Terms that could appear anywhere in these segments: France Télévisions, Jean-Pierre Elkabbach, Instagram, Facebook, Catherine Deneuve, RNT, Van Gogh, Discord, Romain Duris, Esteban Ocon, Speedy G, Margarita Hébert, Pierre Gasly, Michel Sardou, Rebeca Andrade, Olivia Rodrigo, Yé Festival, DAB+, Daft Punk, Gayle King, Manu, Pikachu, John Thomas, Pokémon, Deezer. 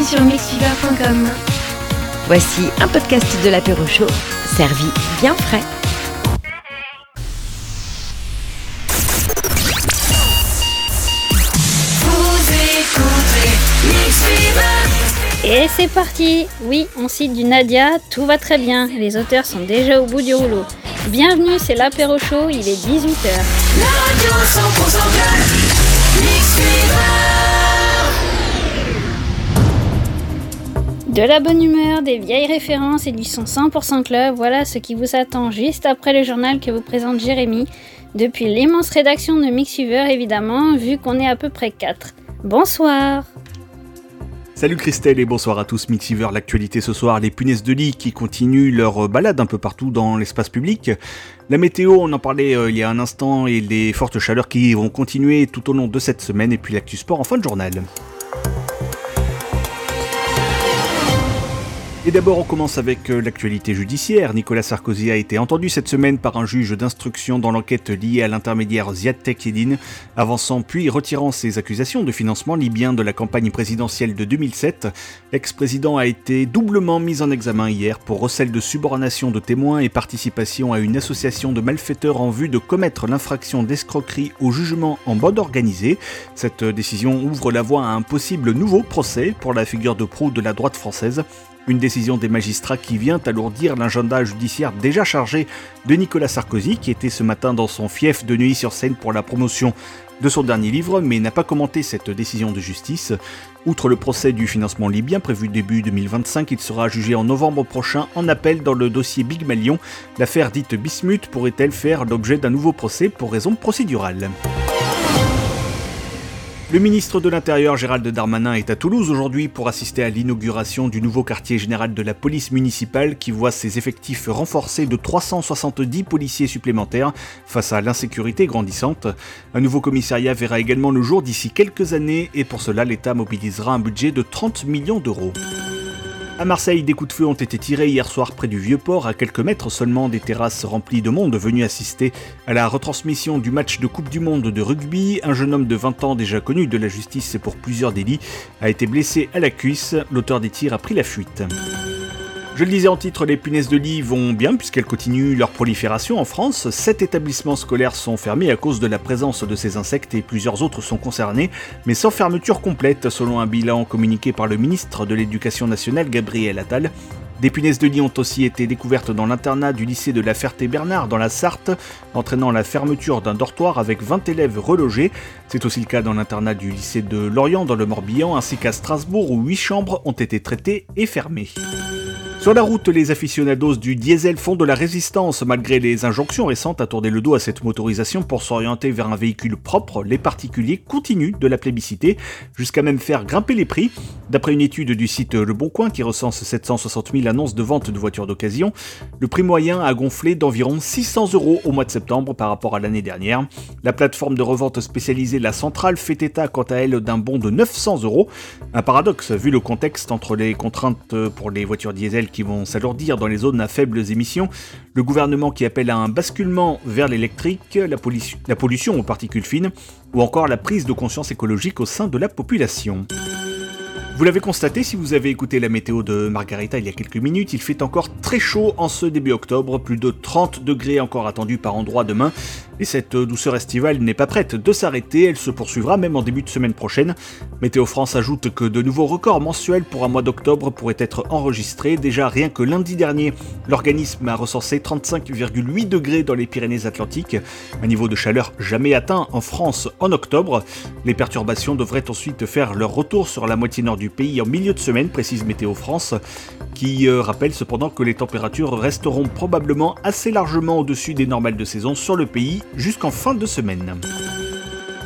aussi sur mixiver.com. Voici un podcast de l'apéro chaud, servi bien frais. Et c'est parti! Oui, on cite du Nadia, tout va très bien, les auteurs sont déjà au bout du rouleau. Bienvenue, c'est l'apéro chaud, il est 18h. De la bonne humeur, des vieilles références et du son 100% club, voilà ce qui vous attend juste après le journal que vous présente Jérémy, depuis l'immense rédaction de Mixiver évidemment, vu qu'on est à peu près 4. Bonsoir! Salut Christelle et bonsoir à tous. Mixiver, l'actualité ce soir, les punaises de lit qui continuent leur balade un peu partout dans l'espace public. La météo, on en parlait il y a un instant, et les fortes chaleurs qui vont continuer tout au long de cette semaine, et puis l'actu sport en fin de journal. Et d'abord, on commence avec l'actualité judiciaire. Nicolas Sarkozy a été entendu cette semaine par un juge d'instruction dans l'enquête liée à l'intermédiaire Ziad Takieddine, avançant puis retirant ses accusations de financement libyen de la campagne présidentielle de 2007. L'ex-président a été doublement mis en examen hier pour recel de subornation de témoins et participation à une association de malfaiteurs en vue de commettre l'infraction d'escroquerie au jugement en bande organisée. Cette décision ouvre la voie à un possible nouveau procès pour la figure de proue de la droite française. Une décision des magistrats qui vient alourdir l'agenda judiciaire déjà chargé de Nicolas Sarkozy, qui était ce matin dans son fief de Neuilly-sur-Seine pour la promotion de son dernier livre, mais n'a pas commenté cette décision de justice. Outre le procès du financement libyen prévu début 2025, il sera jugé en novembre prochain en appel dans le dossier Big Malion. L'affaire dite Bismuth pourrait-elle faire l'objet d'un nouveau procès pour raison procédurale ? Le ministre de l'Intérieur Gérald Darmanin est à Toulouse aujourd'hui pour assister à l'inauguration du nouveau quartier général de la police municipale qui voit ses effectifs renforcés de 370 policiers supplémentaires face à l'insécurité grandissante. Un nouveau commissariat verra également le jour d'ici quelques années et pour cela l'État mobilisera un budget de 30 millions d'euros. À Marseille, des coups de feu ont été tirés hier soir près du Vieux-Port, à quelques mètres seulement des terrasses remplies de monde venu assister à la retransmission du match de Coupe du Monde de rugby. Un jeune homme de 20 ans, déjà connu de la justice pour plusieurs délits, a été blessé à la cuisse. L'auteur des tirs a pris la fuite. Je le disais en titre, les punaises de lit vont bien puisqu'elles continuent leur prolifération en France. 7 établissements scolaires sont fermés à cause de la présence de ces insectes et plusieurs autres sont concernés, mais sans fermeture complète selon un bilan communiqué par le ministre de l'Éducation nationale Gabriel Attal. Des punaises de lit ont aussi été découvertes dans l'internat du lycée de la Ferté-Bernard dans la Sarthe, entraînant la fermeture d'un dortoir avec 20 élèves relogés. C'est aussi le cas dans l'internat du lycée de Lorient dans le Morbihan, ainsi qu'à Strasbourg où 8 chambres ont été traitées et fermées. Sur la route, les aficionados du diesel font de la résistance. Malgré les injonctions récentes à tourner le dos à cette motorisation pour s'orienter vers un véhicule propre, les particuliers continuent de la plébisciter, jusqu'à même faire grimper les prix. D'après une étude du site Le Bon Coin qui recense 760 000 annonces de vente de voitures d'occasion, le prix moyen a gonflé d'environ 600 € au mois de septembre par rapport à l'année dernière. La plateforme de revente spécialisée La Centrale fait état quant à elle d'un bond de 900 €. Un paradoxe vu le contexte entre les contraintes pour les voitures diesel qui vont s'alourdir dans les zones à faibles émissions, le gouvernement qui appelle à un basculement vers l'électrique, la pollution aux particules fines, ou encore la prise de conscience écologique au sein de la population. Vous l'avez constaté si vous avez écouté la météo de Margarita il y a quelques minutes, il fait encore très chaud en ce début octobre, plus de 30 degrés encore attendus par endroits demain, et cette douceur estivale n'est pas prête de s'arrêter, elle se poursuivra même en début de semaine prochaine. Météo France ajoute que de nouveaux records mensuels pour un mois d'octobre pourraient être enregistrés, déjà rien que lundi dernier, l'organisme a recensé 35,8 degrés dans les Pyrénées-Atlantiques, un niveau de chaleur jamais atteint en France en octobre. Les perturbations devraient ensuite faire leur retour sur la moitié nord du pays en milieu de semaine, précise Météo France, qui rappelle cependant que les températures resteront probablement assez largement au-dessus des normales de saison sur le pays jusqu'en fin de semaine.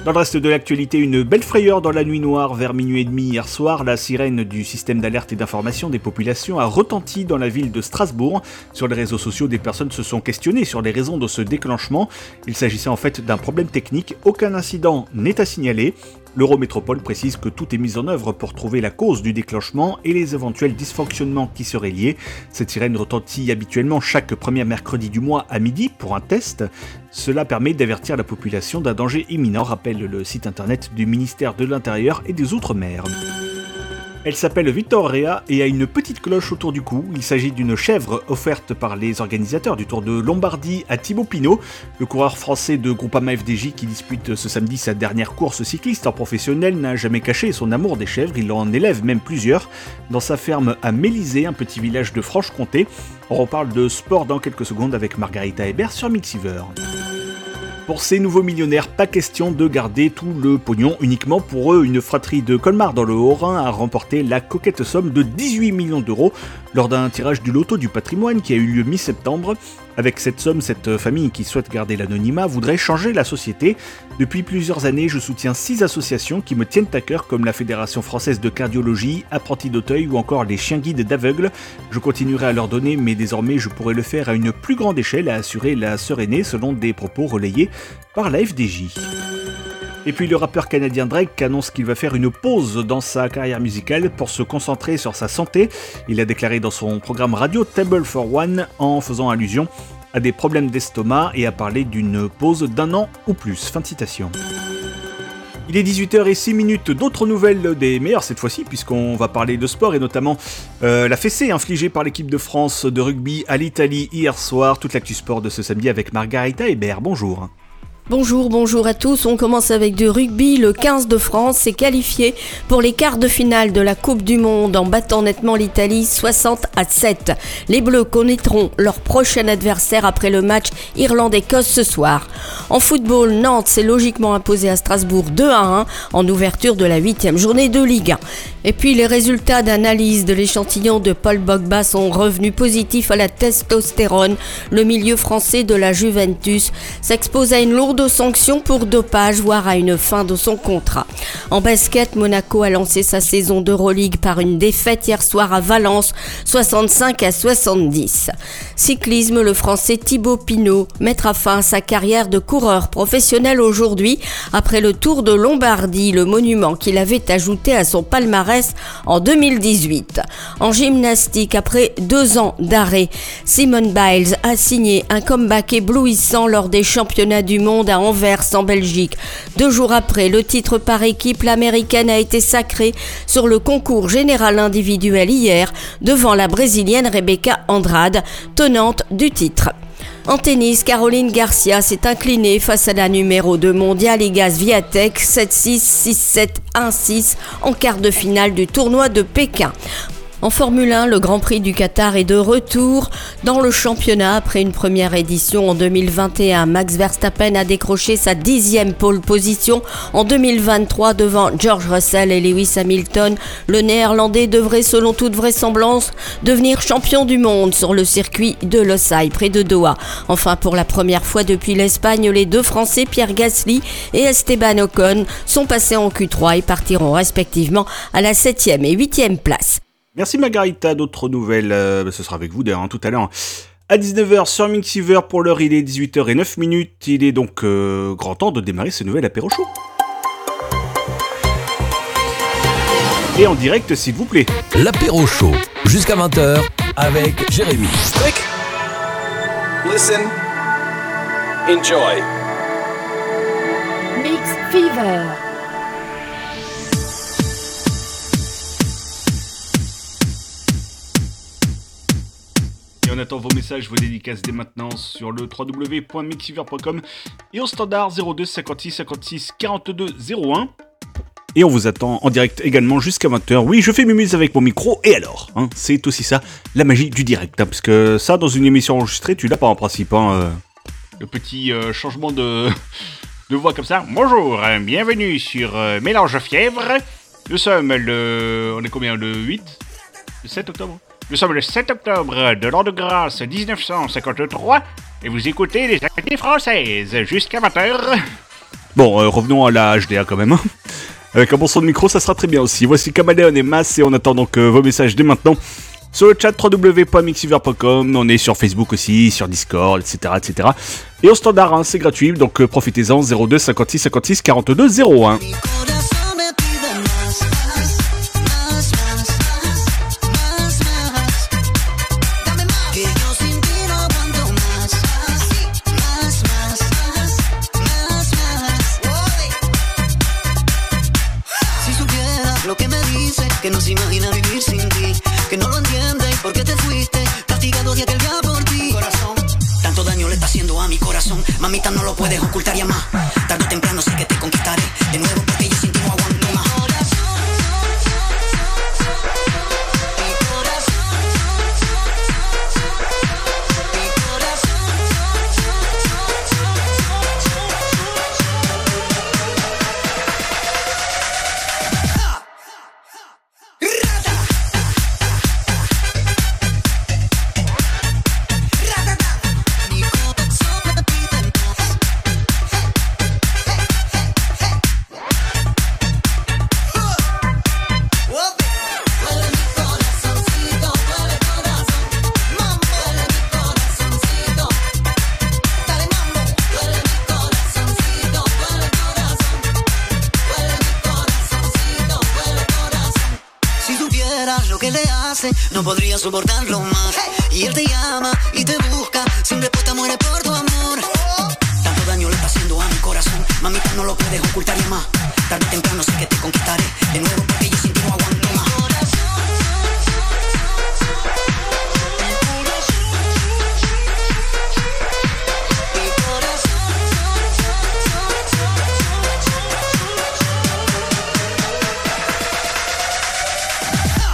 Dans le reste de l'actualité, une belle frayeur dans la nuit noire vers minuit et demi hier soir. La sirène du système d'alerte et d'information des populations a retenti dans la ville de Strasbourg. Sur les réseaux sociaux, des personnes se sont questionnées sur les raisons de ce déclenchement. Il s'agissait en fait d'un problème technique. Aucun incident n'est à signaler. L'Eurométropole précise que tout est mis en œuvre pour trouver la cause du déclenchement et les éventuels dysfonctionnements qui seraient liés. Cette sirène retentit habituellement chaque premier mercredi du mois à midi pour un test. Cela permet d'avertir la population d'un danger imminent, rappelle le site internet du ministère de l'Intérieur et des Outre-mer. Elle s'appelle Vittoria et a une petite cloche autour du cou. Il s'agit d'une chèvre offerte par les organisateurs du Tour de Lombardie à Thibaut Pinot, le coureur français de Groupama FDJ qui dispute ce samedi sa dernière course cycliste en professionnel n'a jamais caché son amour des chèvres, il en élève même plusieurs dans sa ferme à Méliséy, un petit village de Franche-Comté. On reparle de sport dans quelques secondes avec Margarita Hébert sur Mixiver. Pour ces nouveaux millionnaires, pas question de garder tout le pognon uniquement pour eux. Une fratrie de Colmar dans le Haut-Rhin a remporté la coquette somme de 18 millions d'euros lors d'un tirage du loto du patrimoine qui a eu lieu mi-septembre. Avec cette somme, cette famille qui souhaite garder l'anonymat voudrait changer la société. Depuis plusieurs années, je soutiens 6 associations qui me tiennent à cœur comme la Fédération Française de Cardiologie, Apprentis d'Auteuil ou encore les Chiens Guides d'Aveugles. Je continuerai à leur donner, mais désormais je pourrai le faire à une plus grande échelle, a assuré la sœur aînée selon des propos relayés par la FDJ. Et puis le rappeur canadien Drake annonce qu'il va faire une pause dans sa carrière musicale pour se concentrer sur sa santé. Il a déclaré dans son programme radio Table for One en faisant allusion à des problèmes d'estomac et a parlé d'une pause d'1 an ou plus. Fin de citation. Il est 18h06, d'autres nouvelles des meilleures cette fois-ci, puisqu'on va parler de sport et notamment la fessée infligée par l'équipe de France de rugby à l'Italie hier soir. Toute l'actu sport de ce samedi avec Margarita Hébert. Bonjour. Bonjour à tous, on commence avec du rugby, le 15 de France s'est qualifié pour les quarts de finale de la Coupe du Monde en battant nettement l'Italie 60-7. Les Bleus connaîtront leur prochain adversaire après le match Irlande-Écosse ce soir. En football, Nantes s'est logiquement imposé à Strasbourg 2-1 en ouverture de la 8e journée de Ligue 1. Et puis les résultats d'analyse de l'échantillon de Paul Pogba sont revenus positifs à la testostérone. Le milieu français de la Juventus s'expose à une lourde sanction pour dopage, voire à une fin de son contrat. En basket, Monaco a lancé sa saison d'Euroleague par une défaite hier soir à Valence, 65-70. Cyclisme, le français Thibaut Pinot mettra fin à sa carrière de coureur professionnel aujourd'hui après le Tour de Lombardie, le monument qu'il avait ajouté à son palmarès en 2018. En gymnastique, après 2 ans d'arrêt, Simone Biles a signé un comeback éblouissant lors des championnats du monde à Anvers en Belgique. 2 jours après le titre par équipe, l'américaine a été sacrée sur le concours général individuel hier devant la brésilienne Rebeca Andrade, tenante du titre. En tennis, Caroline Garcia s'est inclinée face à la numéro 2 mondiale Iga Świątek 7-6, 6-7, 1-6 en quart de finale du tournoi de Pékin. En Formule 1, le Grand Prix du Qatar est de retour dans le championnat. Après une première édition en 2021, Max Verstappen a décroché sa 10e pole position en 2023 devant George Russell et Lewis Hamilton. Le Néerlandais devrait, selon toute vraisemblance, devenir champion du monde sur le circuit de Losail, près de Doha. Enfin, pour la première fois depuis l'Espagne, les 2 Français Pierre Gasly et Esteban Ocon sont passés en Q3 et partiront respectivement à la 7e et 8e place. Merci Margarita, d'autres nouvelles, ce sera avec vous d'ailleurs tout à l'heure. À 19h sur Mixiver, pour l'heure il est 18h09, il est donc grand temps de démarrer ce nouvel apéro chaud. Et en direct s'il vous plaît. L'apéro chaud, jusqu'à 20h avec Jérémy. Click, listen, enjoy. Mixiver. On attend vos messages, vos dédicaces dès maintenant sur le www.mixiver.com et au standard 02 56 56 42 01. Et on vous attend en direct également jusqu'à 20h. Oui, je fais mumuse avec mon micro, et alors hein, c'est aussi ça, la magie du direct. Hein, parce que ça, dans une émission enregistrée, tu l'as pas en principe. Hein, le petit changement de voix comme ça. Bonjour, bienvenue sur Mélange Fièvre. Nous sommes le... On est combien ? Le 8 ? Le 7 octobre ? Nous sommes le 7 octobre de l'an de grâce 1953 et vous écoutez les activités françaises jusqu'à 20h. Bon, revenons à la HDA quand même. Hein. Avec un bon son de micro, ça sera très bien aussi. Voici Camaleon et Mass et on attend donc vos messages dès maintenant sur le chat www.mixiver.com. On est sur Facebook aussi, sur Discord, etc. Et au standard, hein, c'est gratuit, donc profitez-en 02 56 56 42 01. Que nos imaginar vivir sin ti, que no lo entienden porque te fuiste, castigado de aquel día por ti. Corazón, tanto daño le está haciendo a mi corazón, mamita no lo puedes ocultar ya más, tarde o temprano sé que te conquistaré, de nuevo porque yo sin ti no aguanto más. No podría soportarlo más. Y él te llama y te busca, sin respuesta muere por tu amor. Tanto daño le está haciendo a mi corazón, mamita no lo puedes ocultar ya más. Tarde o temprano sé que te conquistaré, de nuevo porque yo sin ti no aguanto más.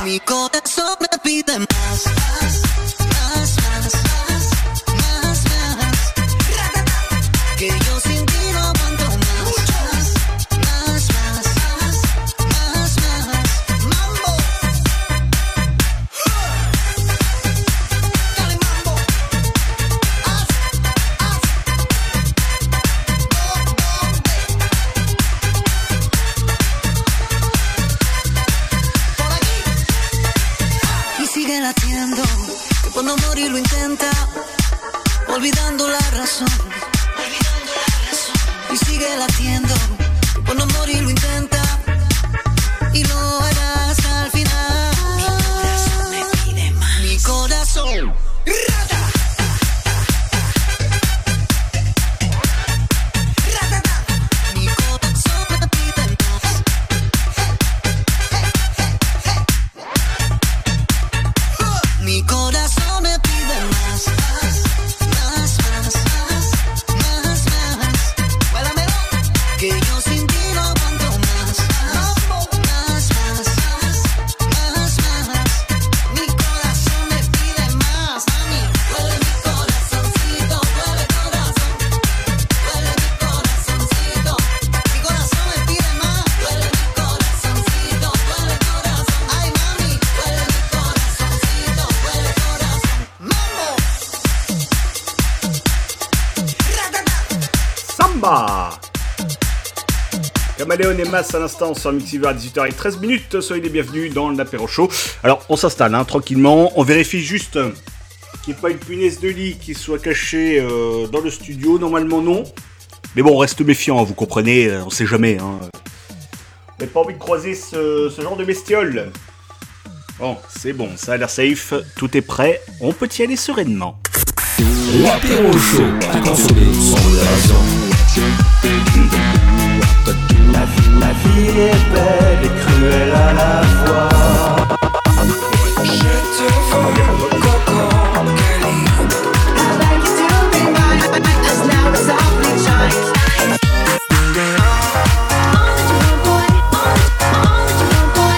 Mi corazón me pide más, más, más, más, más, más, más, que yo sin ti no aguanto más, más, más, más, más, más, mambo, dale mambo, latiendo, que por no morir lo intenta, olvidando la razón, y sigue latiendo, que por no morir lo intenta, y lo hará hasta el final. Mi corazón me pide más. Mi corazón. Allez, on est masse à l'instant sur Mixiver à 18h13, soyez les bienvenus dans l'apéro show. Alors on s'installe tranquillement, on vérifie juste qu'il n'y ait pas une punaise de lit qui soit cachée dans le studio, normalement non. Mais bon, on reste méfiant, vous comprenez, on sait jamais. On n'a pas envie de croiser ce genre de bestiole. Bon, c'est bon, ça a l'air safe, tout est prêt, on peut y aller sereinement. L'apéro show à consommer sans la vie est belle et cruelle à la fois. Je te veux, coco, girlie. I like you to be mine, but just now it's awfully shine. All that you want, boy, all that you want, boy.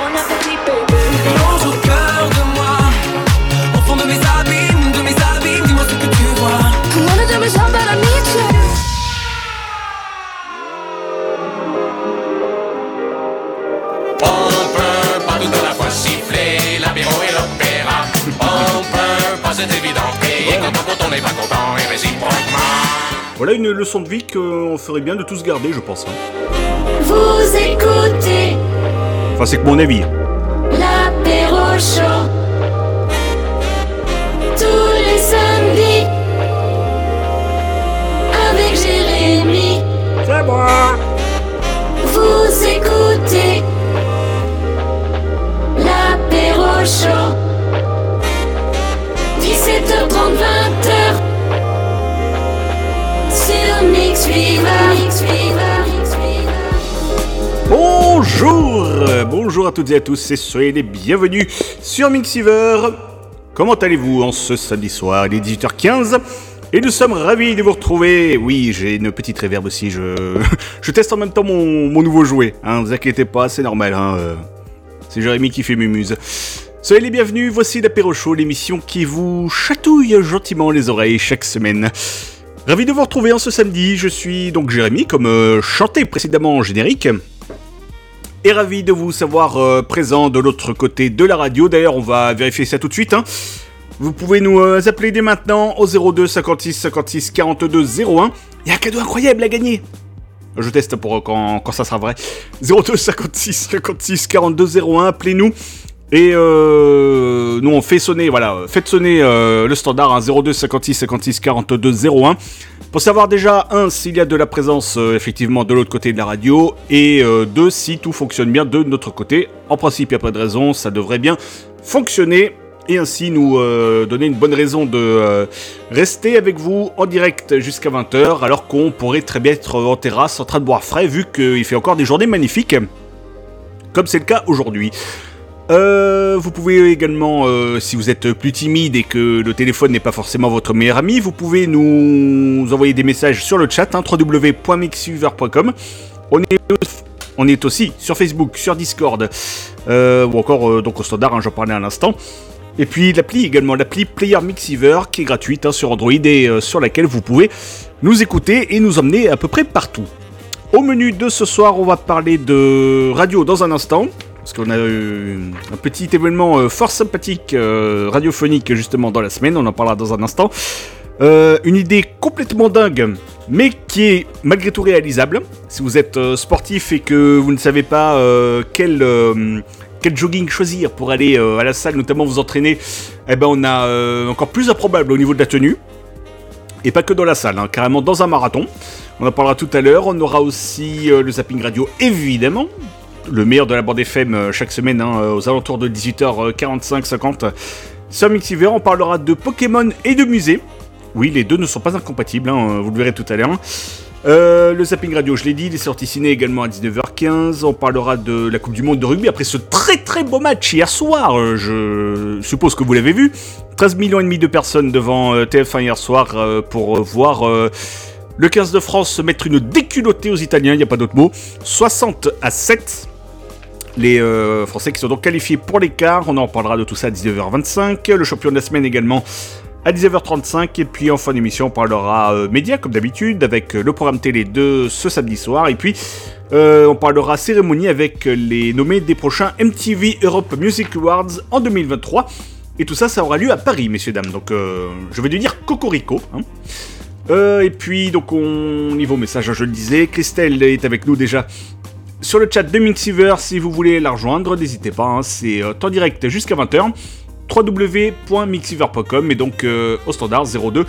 One of the people, baby. Plonge au cœur de moi, au fond de mes abîmes, dis-moi ce que tu vois. Come on, do me something, I need you. Voilà une leçon de vie qu'on ferait bien de tous garder, je pense. Vous écoutez. Enfin, c'est que mon avis. L'apéro show. Tous les samedis. Avec Jérémy. C'est moi. Vous écoutez. L'apéro show. 17h30, 20h. Sur Mixiver. Bonjour, Bonjour à toutes et à tous, et soyez les bienvenus sur Mixiver. Comment allez-vous en ce samedi soir, il est 18h15 et nous sommes ravis de vous retrouver. Oui, j'ai une petite réverbe aussi, je teste en même temps mon nouveau jouet, hein, vous inquiétez pas, c'est normal, hein, c'est Jérémy qui fait mumuse. Soyez les bienvenus, voici l'Apéro Show, l'émission qui vous chatouille gentiment les oreilles chaque semaine. Ravi de vous retrouver en ce samedi, je suis donc Jérémy, comme chanté précédemment en générique. Et ravi de vous savoir présent de l'autre côté de la radio. D'ailleurs, on va vérifier ça tout de suite, hein. Vous pouvez nous appeler dès maintenant au 02 56 56 42 01. Il y a un cadeau incroyable à gagner. Je teste pour quand ça sera vrai. 02 56 56 42 01, appelez-nous. Et nous on fait sonner, voilà, faites sonner le standard, hein, 02 56 56 42 01. Pour savoir déjà, 1, s'il y a de la présence effectivement de l'autre côté de la radio, et 2, si tout fonctionne bien de notre côté. En principe, il n'y a pas de raison, ça devrait bien fonctionner, et ainsi nous donner une bonne raison de rester avec vous en direct jusqu'à 20h, alors qu'on pourrait très bien être en terrasse en train de boire frais, vu qu'il fait encore des journées magnifiques, comme c'est le cas aujourd'hui. Vous pouvez également, si vous êtes plus timide et que le téléphone n'est pas forcément votre meilleur ami, vous pouvez nous envoyer des messages sur le chat, hein, www.mixiver.com. On est aussi sur Facebook, sur Discord, ou encore donc au standard, hein, j'en parlais à l'instant. Et puis l'appli également, l'appli Player Mixiver, qui est gratuite, hein, sur Android, et sur laquelle vous pouvez nous écouter et nous emmener à peu près partout. Au menu de ce soir, on va parler de radio dans un instant, parce qu'on a eu un petit événement fort sympathique radiophonique justement dans la semaine, on en parlera dans un instant. Une idée complètement dingue, mais qui est malgré tout réalisable. Si vous êtes sportif et que vous ne savez pas quel jogging choisir pour aller à la salle, notamment vous entraîner, eh ben on a encore plus improbable au niveau de la tenue. Et pas que dans la salle, hein, carrément dans un marathon. On en parlera tout à l'heure. On aura aussi le zapping radio, évidemment. Le meilleur de la bande FM chaque semaine, hein, aux alentours de 18h45-50. Sur Mixiver, on parlera de Pokémon et de musée. Oui, les deux ne sont pas incompatibles, hein, vous le verrez tout à l'heure. Le zapping radio, je l'ai dit, les sorties ciné également à 19h15. On parlera de la Coupe du Monde de rugby après ce très très beau match hier soir. Je suppose que vous l'avez vu. 13 millions et demi de personnes devant TF1 hier soir pour voir... le 15 de France se mettre une déculottée aux Italiens, il n'y a pas d'autre mot. 60-7. Les Français qui sont donc qualifiés pour les quarts, on en parlera de tout ça à 19h25. Le champion de la semaine également à 19h35. Et puis en fin d'émission, on parlera médias comme d'habitude, avec le programme télé de ce samedi soir. Et puis on parlera cérémonie avec les nommés des prochains MTV Europe Music Awards en 2023. Et tout ça, ça aura lieu à Paris, messieurs, dames. Donc je vais lui dire cocorico, hein. Et puis, donc, niveau message, je le disais, Christelle est avec nous déjà sur le chat de Mixiver. Si vous voulez la rejoindre, n'hésitez pas, hein, c'est en direct jusqu'à 20h, www.mixiver.com, et donc au standard 02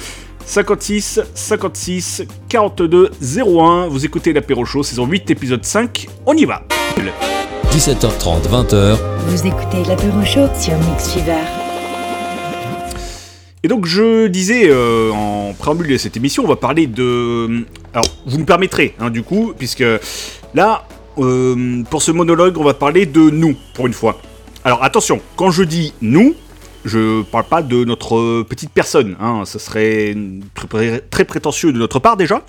56 56 42 01. Vous écoutez l'Apéro Show, saison 8, épisode 5, on y va. 17h30, 20h. Vous écoutez l'Apéro Show sur Mixiver. Et donc je disais en préambule de cette émission, on va parler de... Alors vous me permettrez, hein, du coup, puisque là, pour ce monologue, on va parler de nous, pour une fois. Alors attention, quand je dis nous, je parle pas de notre petite personne, hein, ça serait très, très prétentieux de notre part déjà.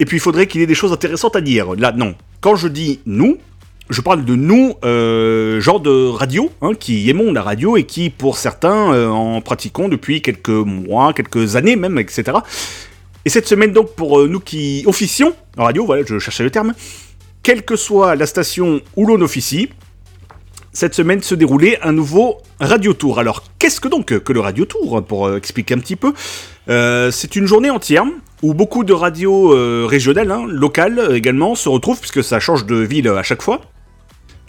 Et puis il faudrait qu'il y ait des choses intéressantes à dire, là non. Quand je dis nous... Je parle de nous, genre de radio, hein, qui aimons la radio et qui, pour certains, en pratiquons depuis quelques mois, quelques années même, etc. Et cette semaine, donc, pour nous qui officions en radio, voilà, je cherchais le terme, quelle que soit la station où l'on officie, cette semaine se déroulait un nouveau Radio Tour. Alors, qu'est-ce que donc que le Radio Tour, pour expliquer un petit peu, c'est une journée entière où beaucoup de radios régionales, hein, locales également, se retrouvent, puisque ça change de ville à chaque fois.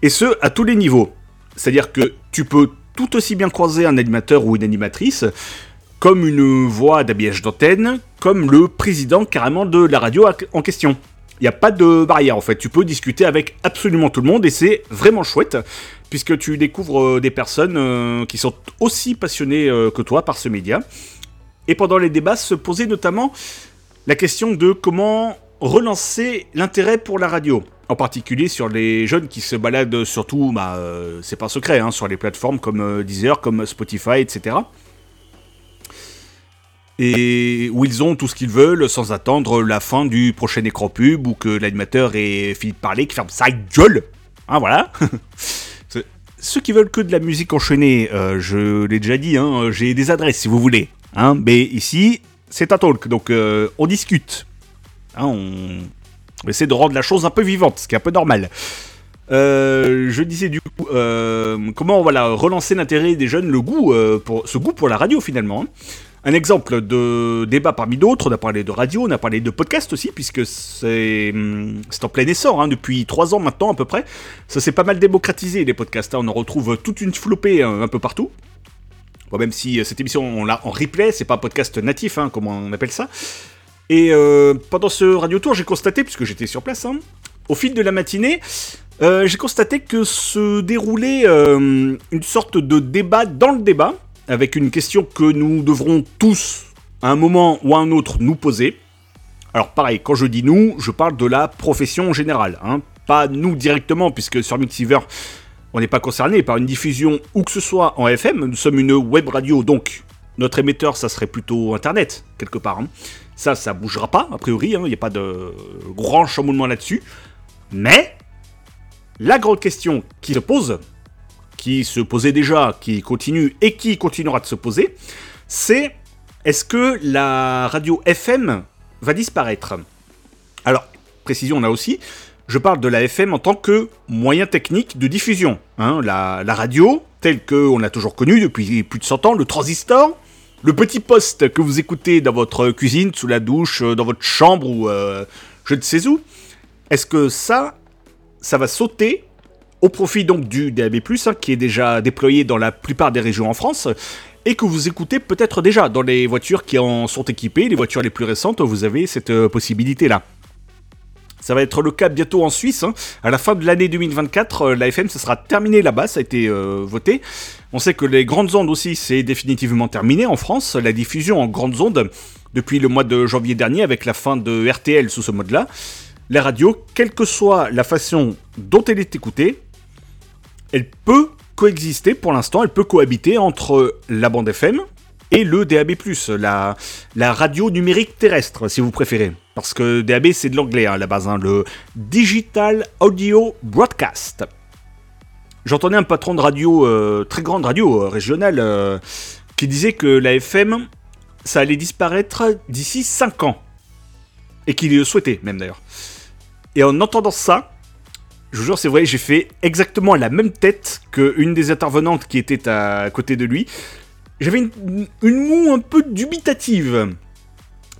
Et ce, à tous les niveaux. C'est-à-dire que tu peux tout aussi bien croiser un animateur ou une animatrice, comme une voix d'habillage d'antenne, comme le président carrément de la radio en question. Il n'y a pas de barrière, en fait. Tu peux discuter avec absolument tout le monde, et c'est vraiment chouette, puisque tu découvres des personnes qui sont aussi passionnées que toi par ce média. Et pendant les débats, se poser notamment la question de comment relancer l'intérêt pour la radio. en particulier sur les jeunes qui se baladent surtout, c'est pas secret, sur les plateformes comme Deezer, comme Spotify, etc. Et où ils ont tout ce qu'ils veulent sans attendre la fin du prochain écran pub ou que l'animateur ait fini de parler, qui ferme sa gueule. Voilà. Ceux qui veulent que de la musique enchaînée, je l'ai déjà dit, j'ai des adresses si vous voulez. Mais ici, c'est un talk, donc on discute. On essaie de rendre la chose un peu vivante, ce qui est un peu normal. Je disais du coup, comment relancer l'intérêt des jeunes, le goût, ce goût pour la radio finalement. Un exemple de débat parmi d'autres, on a parlé de radio, on a parlé de podcast aussi, puisque c'est en plein essor, depuis 3 ans maintenant à peu près. Ça s'est pas mal démocratisé les podcasts, on en retrouve toute une flopée un peu partout. Bon, même si cette émission on l'a en replay, c'est pas un podcast natif, comme on appelle ça. Et pendant ce radio tour, j'ai constaté, puisque j'étais sur place, au fil de la matinée, j'ai constaté que se déroulait une sorte de débat dans le débat, avec une question que nous devrons tous, à un moment ou à un autre, nous poser. Alors pareil, quand je dis « nous », je parle de la profession générale, pas nous directement, puisque sur Mixiver, on n'est pas concerné par une diffusion où que ce soit en FM, nous sommes une web radio, donc notre émetteur, ça serait plutôt Internet, quelque part. Ça bougera pas, a priori, il n'y a pas de grand chamboulement là-dessus. Mais la grande question qui se pose, qui se posait déjà, qui continue et qui continuera de se poser, c'est est-ce que la radio FM va disparaître ? Alors, précision là aussi, je parle de la FM en tant que moyen technique de diffusion. La radio, telle qu'on l'a toujours connue depuis plus de 100 ans, le transistor, le petit poste que vous écoutez dans votre cuisine, sous la douche, dans votre chambre ou je ne sais où, est-ce que ça va sauter ? Au profit donc du DAB+, qui est déjà déployé dans la plupart des régions en France, et que vous écoutez peut-être déjà dans les voitures qui en sont équipées, les voitures les plus récentes, vous avez cette possibilité-là. Ça va être le cas bientôt en Suisse, à la fin de l'année 2024, la FM, ça sera terminé là-bas, ça a été voté. On sait que les grandes ondes aussi, c'est définitivement terminé en France, la diffusion en grandes ondes, depuis le mois de janvier dernier, avec la fin de RTL sous ce mode-là. La radio, quelle que soit la façon dont elle est écoutée, elle peut coexister pour l'instant, elle peut cohabiter entre la bande FM et le DAB+, la radio numérique terrestre, si vous préférez. Parce que DAB, c'est de l'anglais à la base, le Digital Audio Broadcast. J'entendais un patron de radio, très grande radio régionale, qui disait que la FM, ça allait disparaître d'ici 5 ans. Et qu'il le souhaitait, même d'ailleurs. Et en entendant ça, je vous jure, c'est vrai, j'ai fait exactement la même tête qu'une des intervenantes qui était à côté de lui. J'avais une moue un peu dubitative.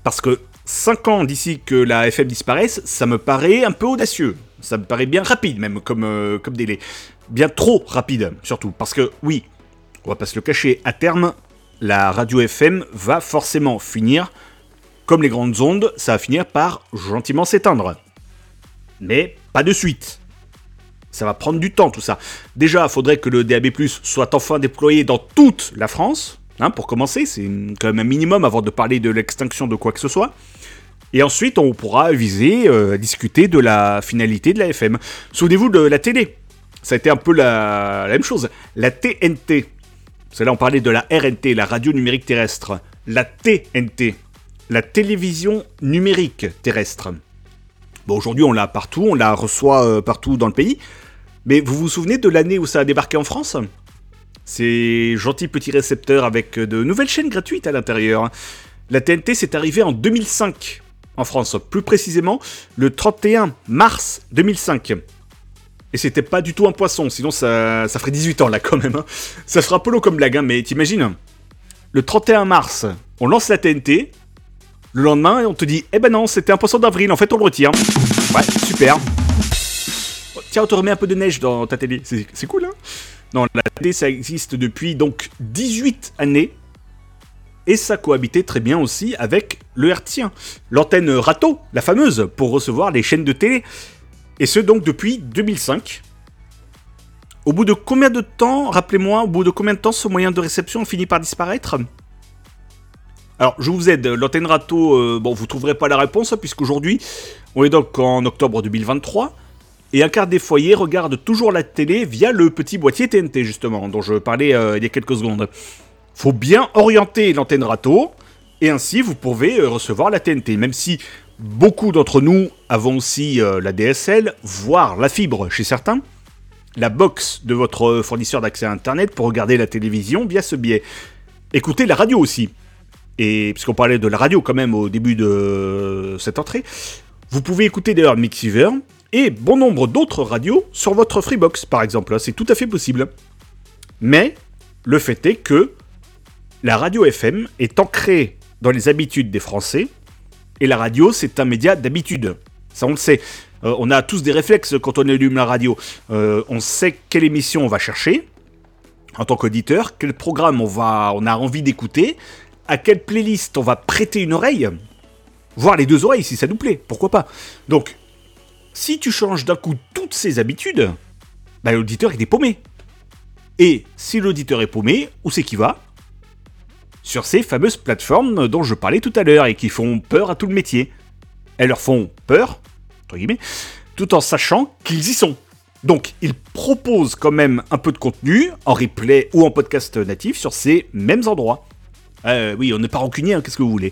Parce que 5 ans d'ici que la FM disparaisse, ça me paraît un peu audacieux. Ça me paraît bien rapide même comme délai. Bien trop rapide surtout. Parce que oui, on va pas se le cacher, à terme, la radio FM va forcément finir. Comme les grandes ondes, ça va finir par gentiment s'éteindre. Mais pas de suite. Ça va prendre du temps tout ça. Déjà, il faudrait que le DAB+, soit enfin déployé dans toute la France. Pour commencer, c'est quand même un minimum avant de parler de l'extinction de quoi que ce soit. Et ensuite, on pourra viser, discuter de la finalité de la FM. Souvenez-vous de la télé. Ça a été un peu la même chose. La TNT. Parce que là, on parlait de la RNT, la radio numérique terrestre. La TNT. La télévision numérique terrestre. Bon, aujourd'hui, on l'a partout, on la reçoit partout dans le pays. Mais vous vous souvenez de l'année où ça a débarqué en France ? Ces gentils petits récepteurs avec de nouvelles chaînes gratuites à l'intérieur. La TNT, c'est arrivé en 2005 en France. Plus précisément, le 31 mars 2005. Et c'était pas du tout un poisson, sinon ça ferait 18 ans là quand même. Ça fera polo comme blague, mais t'imagines ? Le 31 mars, on lance la TNT. Le lendemain, on te dit « Eh ben non, c'était un poisson d'avril, en fait on le retire. » Ouais, super. Oh, tiens, on te remet un peu de neige dans ta télé. C'est cool, Non, la télé, ça existe depuis donc 18 années. Et ça cohabitait très bien aussi avec le RTL, l'antenne râteau, la fameuse, pour recevoir les chaînes de télé. Et ce, donc, depuis 2005. Au bout de combien de temps, rappelez-moi, au bout de combien de temps ce moyen de réception finit par disparaître ? Alors, je vous aide, l'antenne râteau, vous trouverez pas la réponse, puisqu'aujourd'hui, on est donc en octobre 2023. Et un quart des foyers regardent toujours la télé via le petit boîtier TNT, justement, dont je parlais il y a quelques secondes. Faut bien orienter l'antenne râteau, et ainsi vous pouvez recevoir la TNT, même si beaucoup d'entre nous avons aussi la DSL, voire la fibre chez certains, la box de votre fournisseur d'accès à Internet pour regarder la télévision via ce biais. Écoutez la radio aussi, et puisqu'on parlait de la radio quand même au début de cette entrée, vous pouvez écouter d'ailleurs Mixiver, et bon nombre d'autres radios sur votre Freebox, par exemple. C'est tout à fait possible. Mais le fait est que la radio FM est ancrée dans les habitudes des Français, et la radio, c'est un média d'habitude. Ça, on le sait. On a tous des réflexes quand on allume la radio. On sait quelle émission on va chercher, en tant qu'auditeur, quel programme on a envie d'écouter, à quelle playlist on va prêter une oreille, voire les deux oreilles, si ça nous plaît, pourquoi pas. Donc, si tu changes d'un coup toutes ces habitudes, bah l'auditeur il est paumé. Et si l'auditeur est paumé, où c'est qu'il va ? Sur ces fameuses plateformes dont je parlais tout à l'heure et qui font peur à tout le métier. Elles leur font peur, entre guillemets, tout en sachant qu'ils y sont. Donc ils proposent quand même un peu de contenu, en replay ou en podcast natif, sur ces mêmes endroits. Oui, on n'est pas rancunier, hein, qu'est-ce que vous voulez.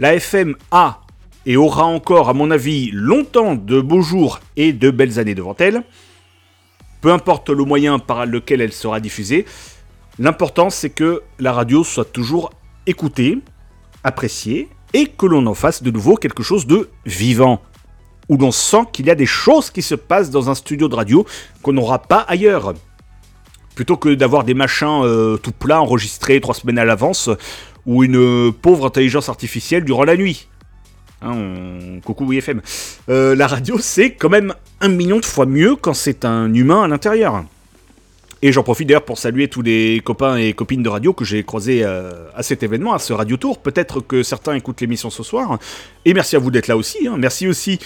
La FM a... et aura encore, à mon avis, longtemps de beaux jours et de belles années devant elle. Peu importe le moyen par lequel elle sera diffusée, l'important c'est que la radio soit toujours écoutée, appréciée, et que l'on en fasse de nouveau quelque chose de vivant, où l'on sent qu'il y a des choses qui se passent dans un studio de radio qu'on n'aura pas ailleurs. Plutôt que d'avoir des machins tout plats enregistrés 3 semaines à l'avance, ou une pauvre intelligence artificielle durant la nuit. Hein, coucou WFM. La radio, c'est quand même 1 million de fois mieux quand c'est un humain à l'intérieur. Et j'en profite d'ailleurs pour saluer tous les copains et copines de radio que j'ai croisés à cet événement, à ce Radio Tour. Peut-être que certains écoutent l'émission ce soir. Et merci à vous d'être là aussi. Hein. Merci aussi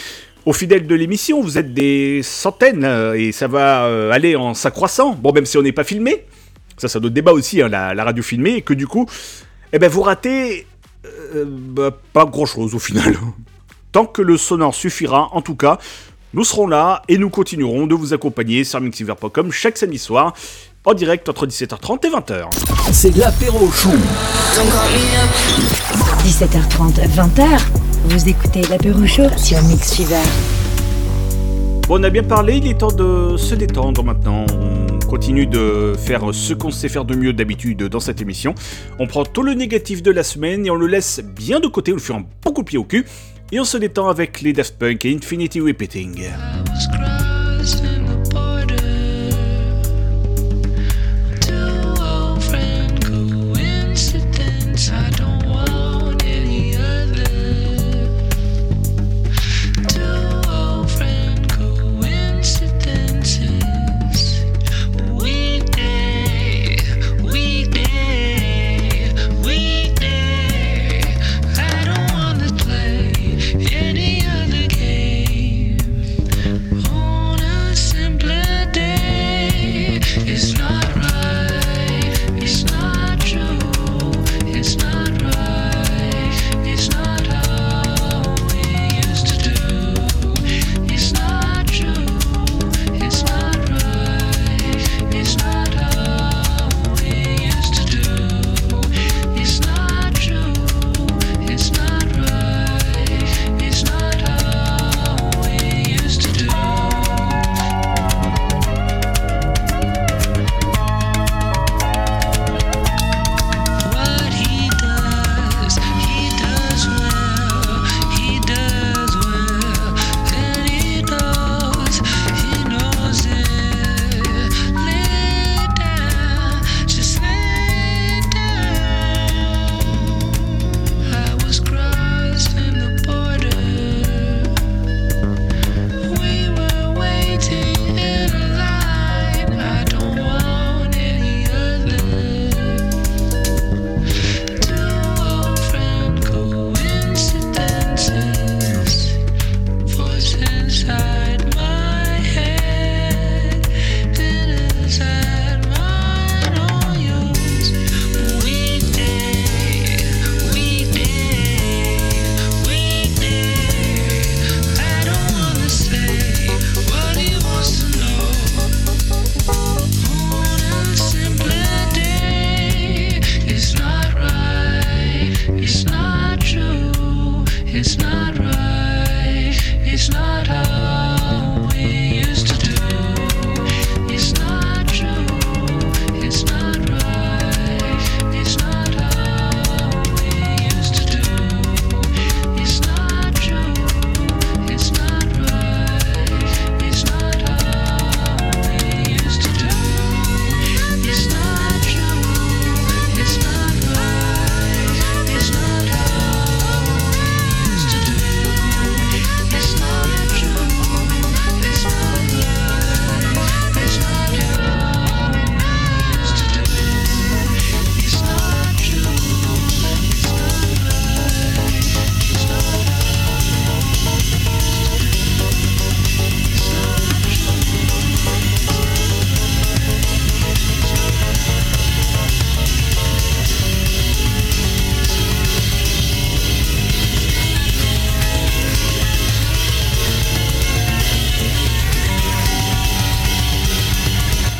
aux fidèles de l'émission. Vous êtes des centaines et ça va aller en s'accroissant. Bon, même si on n'est pas filmé. Ça, c'est notre débat aussi, hein, la radio filmée. Et que du coup, eh ben, vous ratez... pas grand chose au final. Tant que le sonore suffira, en tout cas, nous serons là et nous continuerons de vous accompagner sur mixiver.com chaque samedi soir, en direct entre 17h30 et 20h. C'est l'apéro chou. 17h30, 20h, vous écoutez l'apéro chou sur Mixiver. Bon, on a bien parlé, il est temps de se détendre maintenant. Continue de faire ce qu'on sait faire de mieux d'habitude dans cette émission. On prend tout le négatif de la semaine et on le laisse bien de côté, on le fait un bon coup de pied au cul, et on se détend avec les Daft Punk et Infinity Repeating.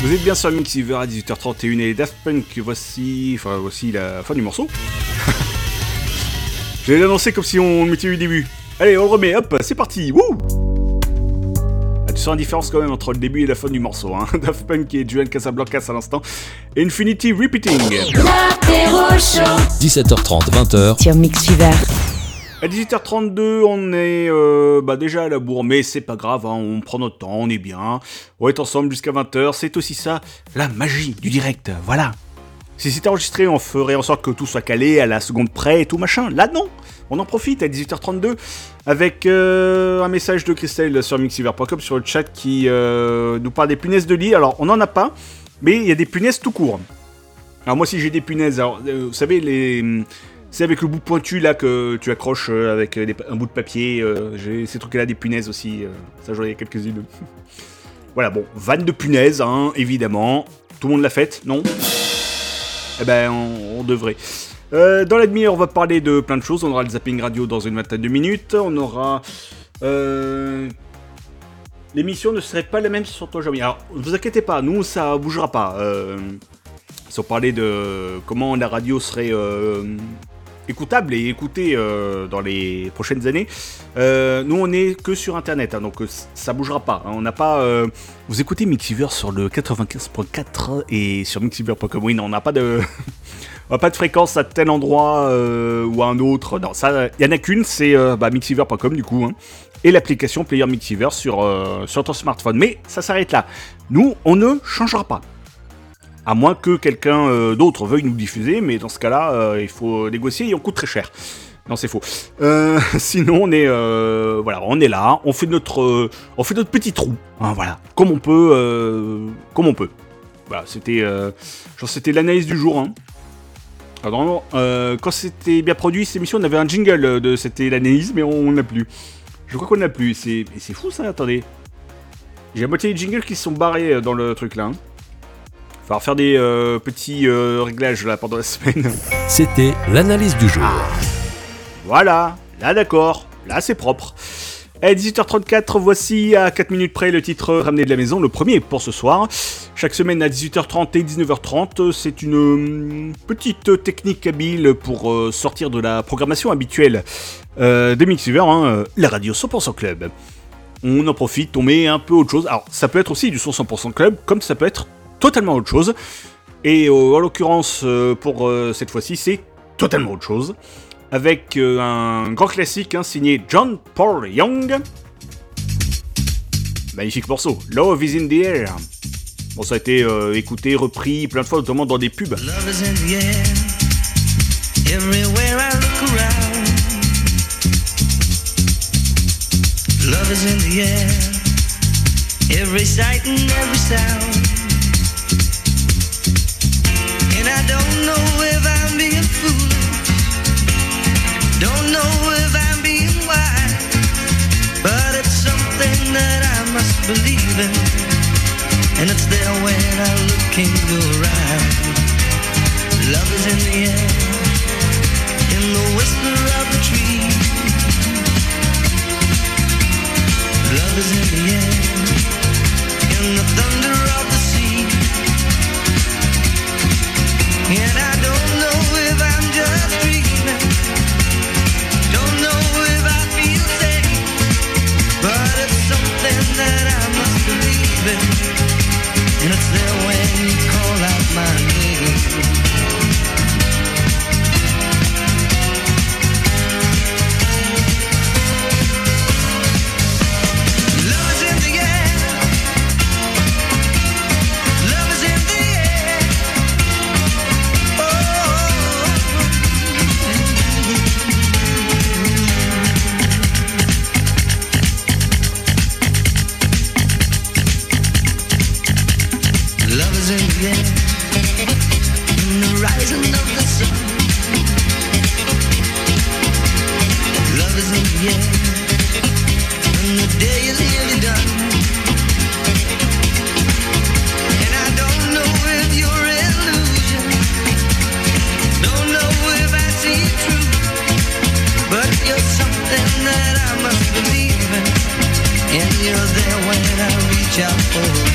Vous êtes bien sur Mixiver à 18h31 et Daft Punk, voici la fin du morceau. Je vais l'annoncer comme si on mettait eu le début. Allez, on le remet, hop, c'est parti, wouh! Ah, tu sens la différence quand même entre le début et la fin du morceau, hein. Daft Punk et Juan Casablancas à l'instant. Infinity Repeating. 17h30, 20h. Sur Mixiver. À 18h32, on est déjà à la bourre, mais c'est pas grave, hein, on prend notre temps, on est bien. On est ensemble jusqu'à 20h, c'est aussi ça, la magie du direct, voilà. Si c'était enregistré, on ferait en sorte que tout soit calé à la seconde près et tout machin. Là, non, on en profite à 18h32 avec un message de Christelle sur mixiver.com sur le chat qui nous parle des punaises de lit. Alors, on n'en a pas, mais il y a des punaises tout court. Alors moi, si j'ai des punaises, alors, vous savez, les... C'est avec le bout pointu là que tu accroches avec un bout de papier. J'ai ces trucs-là, des punaises aussi. Ça, j'en ai quelques-unes. Voilà, bon, vanne de punaises, hein, évidemment. Tout le monde l'a faite, non ? Eh ben, on devrait. Dans la demi-heure, on va parler de plein de choses. On aura le zapping radio dans une vingtaine de minutes. On aura... L'émission ne serait pas la même sur toi, Jean-Pierre. Alors, ne vous inquiétez pas, nous, ça bougera pas. Sans parler de comment la radio serait... écoutable et écouté dans les prochaines années. Nous, on est que sur Internet, hein, donc ça bougera pas. Hein, on n'a pas. Vous écoutez Mixiver sur le 95.4 et sur mixiver.com. Oui, non, on n'a pas de, on a pas de fréquence à tel endroit ou à un autre. Non, ça, il y en a qu'une, c'est mixiver.com du coup, hein, et l'application Player Mixiver sur ton smartphone. Mais ça s'arrête là. Nous, on ne changera pas. À moins que quelqu'un d'autre veuille nous diffuser, mais dans ce cas-là, il faut négocier et on coûte très cher. Non, c'est faux. Sinon, on est là, on fait notre petit trou, hein, voilà, comme on peut. Voilà, c'était l'analyse du jour. Hein. Alors, quand c'était bien produit, cette émission, on avait un jingle de c'était l'analyse, mais on n'a plus. Je crois qu'on n'a plus. C'est fou ça. Attendez, j'ai la moitié des jingles qui se sont barrés dans le truc là. Hein. On va faire des petits réglages là pendant la semaine. C'était l'analyse du jour. Ah, voilà, là d'accord, là c'est propre. À 18h34, voici à 4 minutes près le titre ramené de la maison, le premier pour ce soir. Chaque semaine à 18h30 et 19h30, c'est une petite technique habile pour sortir de la programmation habituelle des Mixiver, hein, la radio 100% Club. On en profite, on met un peu autre chose. Alors ça peut être aussi du son 100% Club, comme ça peut être totalement autre chose, et en l'occurrence pour cette fois-ci c'est totalement autre chose, avec un grand classique, hein, signé John Paul Young, magnifique morceau, Love is in the air. Bon, ça a été écouté, repris plein de fois, notamment dans des pubs. Love is in the air, everywhere I look around. Love is in the air, every sight and every sound. And I don't know if I'm being foolish, don't know if I'm being wise, but it's something that I must believe in, and it's there when I look in your eyes. Love is in the air, in the whisper of the tree. Love is in the air, in the thunder of the sea. And I don't know if I'm just dreaming, don't know if I feel safe, but it's something that I must believe in, and it's there when you call out my name. Love is in the air. In the rising of the sun, love is in the air, and the day is nearly done. And I don't know if you're an illusion, don't know if I see it true, but you're something that I must believe in, and you're there when I reach out for you.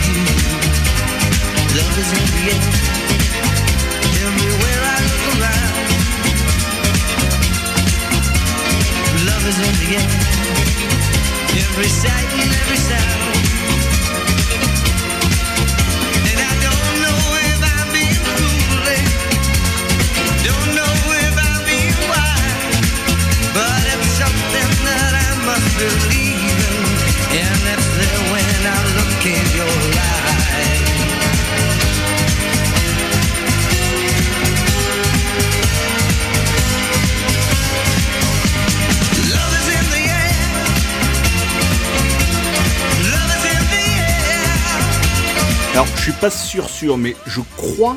Alors, je suis pas sûr, mais je crois,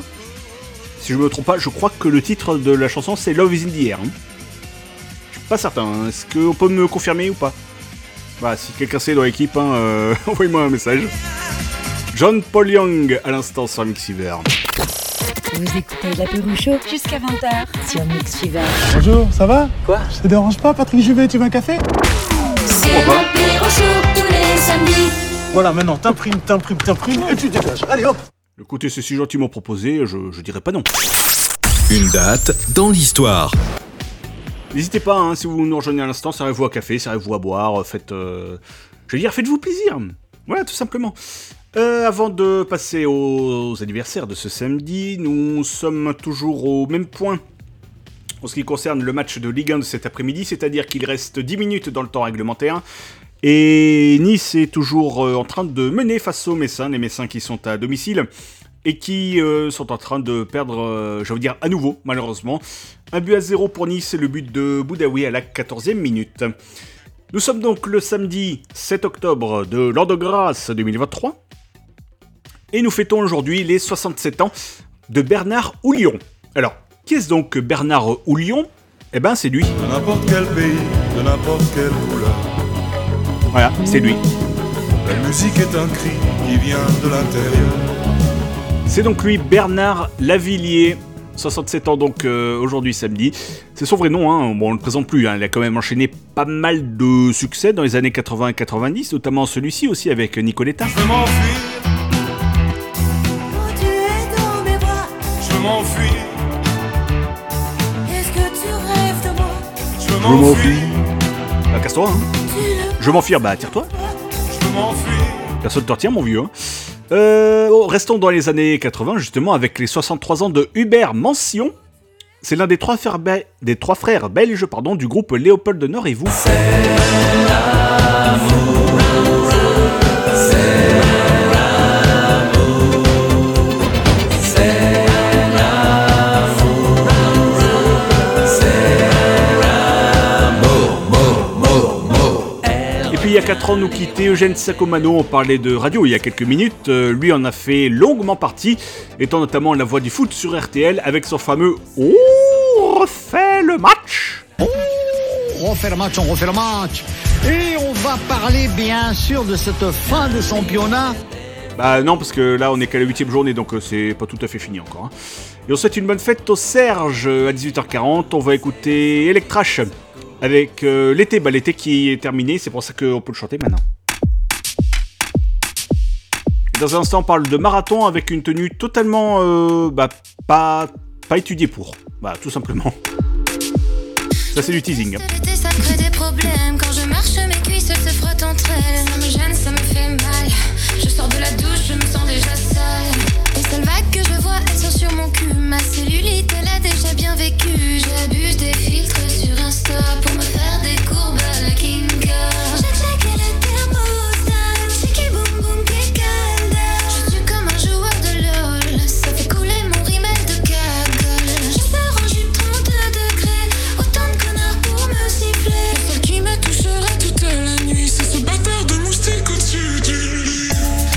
si je me trompe pas, je crois que le titre de la chanson c'est Love is in the air. Hein. Je suis pas certain, hein. Est-ce qu'on peut me confirmer ou pas ? Bah, si quelqu'un sait dans l'équipe, hein, envoyez-moi un message. John Paul Young, à l'instant sur Mixiver. Vous écoutez l'apéro chaud jusqu'à 20h sur Mixiver. Bonjour, ça va ? Quoi ? Je te dérange pas, Patrick Juvet, tu veux un café ? C'est l'apéro chaud tous les samedis. Voilà, maintenant, t'imprimes, et tu dégages. Allez, hop. Le côté c'est si gentiment proposé, je dirais pas non. Une date dans l'histoire. N'hésitez pas, hein, si vous nous rejoignez à l'instant, servez-vous à café, servez-vous à boire, faites-vous plaisir. Voilà, tout simplement. Avant de passer aux anniversaires de ce samedi, nous sommes toujours au même point. En ce qui concerne le match de Ligue 1 de cet après-midi, c'est-à-dire qu'il reste 10 minutes dans le temps réglementaire. Et Nice est toujours en train de mener face aux Messins, les Messins qui sont à domicile et qui sont en train de perdre, à nouveau, malheureusement. 1-0 pour Nice, et le but de Boudaoui à la 14e minute. Nous sommes donc le samedi 7 octobre de l'an de grâce 2023. Et nous fêtons aujourd'hui les 67 ans de Bernard Houllion. Alors, qui est-ce donc Bernard Houllion ? Eh ben, c'est lui. De n'importe quel pays, de n'importe quelle couleur. Voilà, c'est lui. La musique est un cri qui vient de l'intérieur. C'est donc lui, Bernard Lavillier, 67 ans donc aujourd'hui samedi. C'est son vrai nom, hein. Bon, on ne le présente plus, hein. Il a quand même enchaîné pas mal de succès dans les années 80 et 90, notamment celui-ci aussi avec Nicoletta. Je veux m'enfuir, tu es dans mes bras. Je veux m'enfuir. Est-ce que tu rêves de moi? Je veux m'enfuir. Bah, casse-toi, hein. Je m'enfuir, bah tire-toi. Personne ne te retient, mon vieux. Hein. Restons dans les années 80, justement, avec les 63 ans de Hubert Mention. C'est l'un des trois frères belges, pardon, du groupe Léopold Nord et vous. C'est l'amour, c'est l'amour, c'est l'amour, Il y a 4 ans, nous quittait Eugène Sacomano, on parlait de radio il y a quelques minutes, lui en a fait longuement partie, étant notamment la voix du foot sur RTL avec son fameux « On refait le match ». On refait le match, on refait le match. Et on va parler bien sûr de cette fin de championnat. Bah non, parce que là on est qu'à la 8e journée, donc c'est pas tout à fait fini encore. Hein. Et on souhaite une bonne fête au Serge à 18h40, on va écouter Electrash. Avec l'été qui est terminé, c'est pour ça qu'on peut le chanter maintenant. Dans un instant, on parle de marathon avec une tenue totalement pas étudiée pour. Bah, tout simplement. Ça, c'est du teasing. Quand je marche, mes cuisses se frottent entre elles. Ça me gêne, ça me fait mal. Je sors de la douche, je me sens déjà sale. Les seules vagues que je vois, elles sont sur mon cul. Ma cellulite, elle a déjà bien vécu. J'abuse des filtres sur Insta pour me faire des courbes à la Kinga. J'ai checké le thermostat, checké boum boum qui calda. Je suis comme un joueur de LOL, ça fait couler mon rimel de cagole. Je sors en jupe 32 degrés, autant de connards pour me siffler. Le seul qui me touchera toute la nuit, c'est ce bâtard de moustique au-dessus du lit.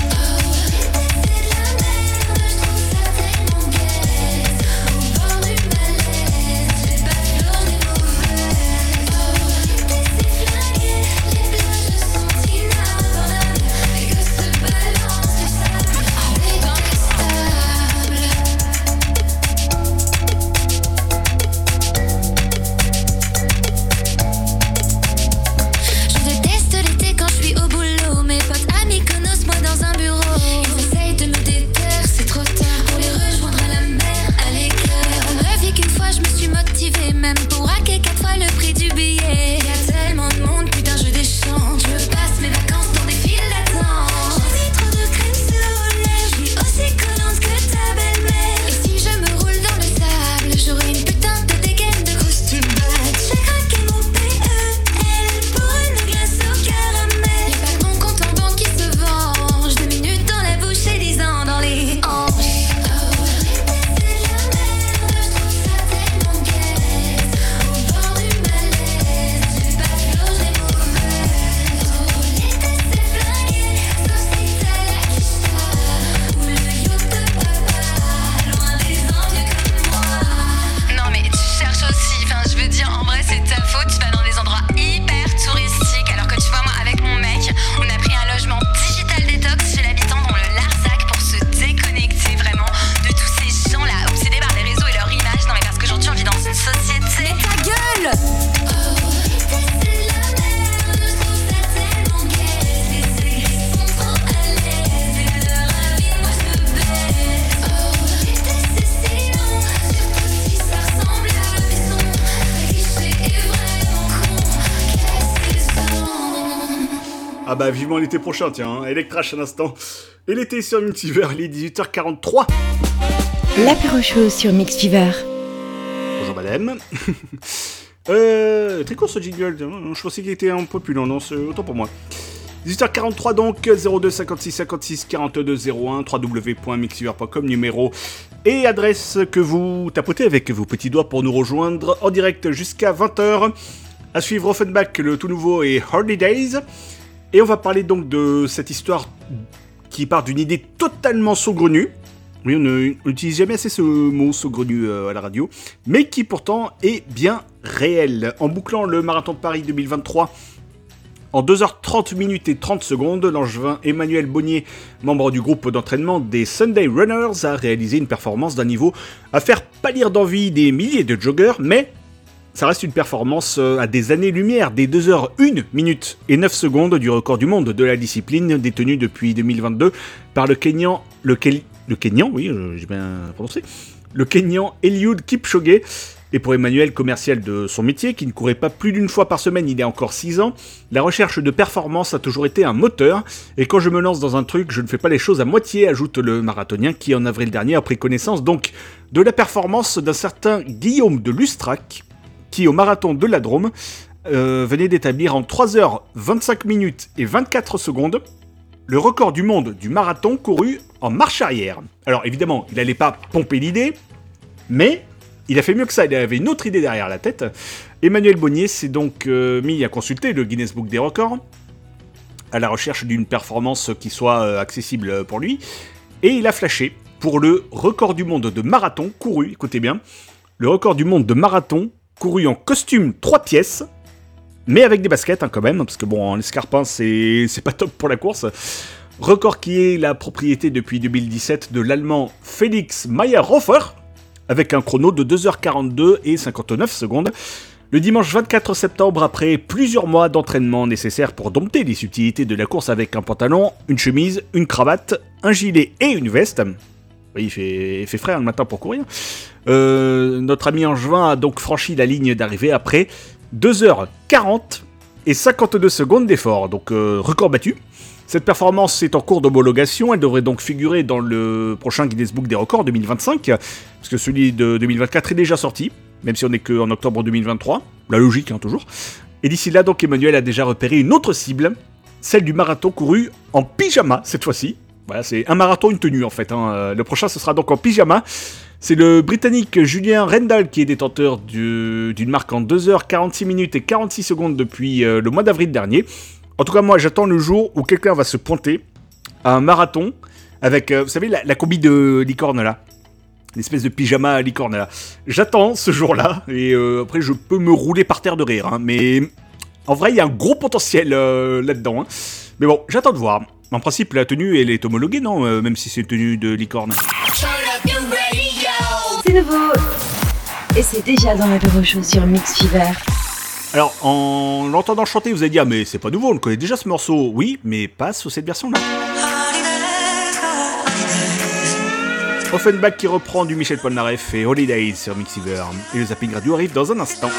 Oh, c'est de la merde. Ah bah vivement l'été prochain, tiens, hein. Electrash à l'instant. Et l'été sur Mixiver, il est 18h43. L'apéro chaud sur Mixiver. Bonjour madame. Très court ce jingle, je pensais qu'il était un peu plus long, non, autant pour moi. 18h43 donc, 02 56 56 42 01, www.mixiver.com, numéro et adresse que vous tapotez avec vos petits doigts pour nous rejoindre en direct jusqu'à 20h. À suivre Offenbach, le tout nouveau et Hardy Days. Et on va parler donc de cette histoire qui part d'une idée totalement saugrenue. Oui, on n'utilise jamais assez ce mot saugrenu à la radio, mais qui pourtant est bien réel. En bouclant le marathon de Paris 2023, en 2h30 minutes et 30 secondes, l'angevin Emmanuel Bonnier, membre du groupe d'entraînement des Sunday Runners, a réalisé une performance d'un niveau à faire pâlir d'envie des milliers de joggeurs, mais ça reste une performance à des années-lumière, des 2h01 minutes et 9 secondes du record du monde de la discipline détenu depuis 2022 par le Kenyan Eliud Kipchoge. Et pour Emmanuel, commercial de son métier, qui ne courait pas plus d'une fois par semaine il y a encore 6 ans, la recherche de performance a toujours été un moteur, et quand je me lance dans un truc, je ne fais pas les choses à moitié, ajoute le marathonien qui, en avril dernier, a pris connaissance donc de la performance d'un certain Guillaume de Lustrac, qui, au marathon de la Drôme, venait d'établir en 3h25 minutes et 24 secondes le record du monde du marathon couru en marche arrière. Alors évidemment, il n'allait pas pomper l'idée, mais il a fait mieux que ça, il avait une autre idée derrière la tête. Emmanuel Bonnier s'est donc mis à consulter le Guinness Book des records, à la recherche d'une performance qui soit accessible pour lui, et il a flashé pour le record du monde de marathon couru, écoutez bien, le record du monde de marathon couru en costume 3 pièces, mais avec des baskets hein, quand même, parce que bon, en escarpin c'est pas top pour la course. Record qui est la propriété depuis 2017 de l'allemand Felix Mayr-Hofer, avec un chrono de 2h42 et 59 secondes. Le dimanche 24 septembre, après plusieurs mois d'entraînement nécessaires pour dompter les subtilités de la course avec un pantalon, une chemise, une cravate, un gilet et une veste. Oui, il fait frais hein, le matin pour courir. Notre ami angevin a donc franchi la ligne d'arrivée après 2h40 et 52 secondes d'effort, donc record battu. Cette performance est en cours d'homologation, elle devrait donc figurer dans le prochain Guinness Book des records 2025, parce que celui de 2024 est déjà sorti, même si on n'est qu'en octobre 2023, la logique hein, toujours. Et d'ici là, donc Emmanuel a déjà repéré une autre cible, celle du marathon couru en pyjama cette fois-ci. Voilà, c'est un marathon, une tenue en fait, hein. Le prochain ce sera donc en pyjama. C'est le Britannique Julien Rendall qui est détenteur d'une marque en 2h46 minutes et 46 secondes depuis le mois d'avril dernier. En tout cas, moi, j'attends le jour où quelqu'un va se pointer à un marathon avec, vous savez, la combi de licorne, là. L'espèce de pyjama à licorne, là. J'attends ce jour-là, et après, je peux me rouler par terre de rire. Hein, mais en vrai, il y a un gros potentiel là-dedans. Hein. Mais bon, j'attends de voir. En principe, la tenue, elle est homologuée, non ? Même si c'est une tenue de licorne. C'est nouveau. Et c'est déjà dans la Rochon sur Mixiver. Alors, en l'entendant chanter, vous allez dire « Mais c'est pas nouveau, on le connaît déjà ce morceau !» Oui, mais pas sous cette version-là. Offenbach qui reprend du Michel Polnareff et Holidays sur Mixiver. Et le zapping radio arrive dans un instant.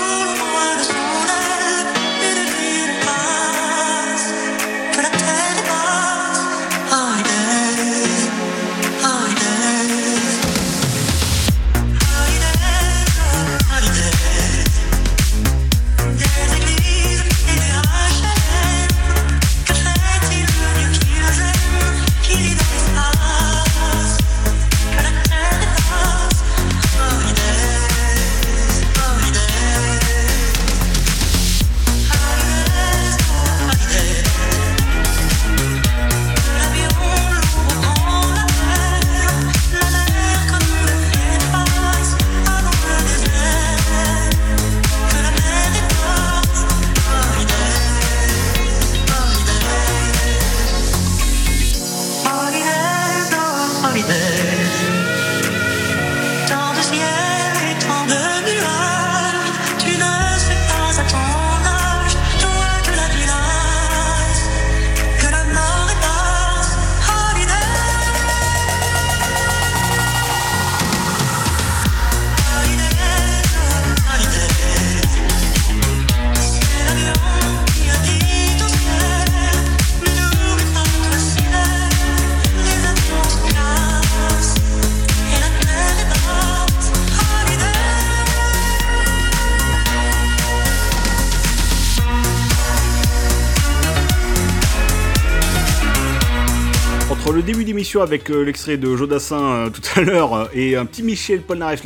le début d'émission avec l'extrait de Jodassin tout à l'heure et un petit Michel Polnareff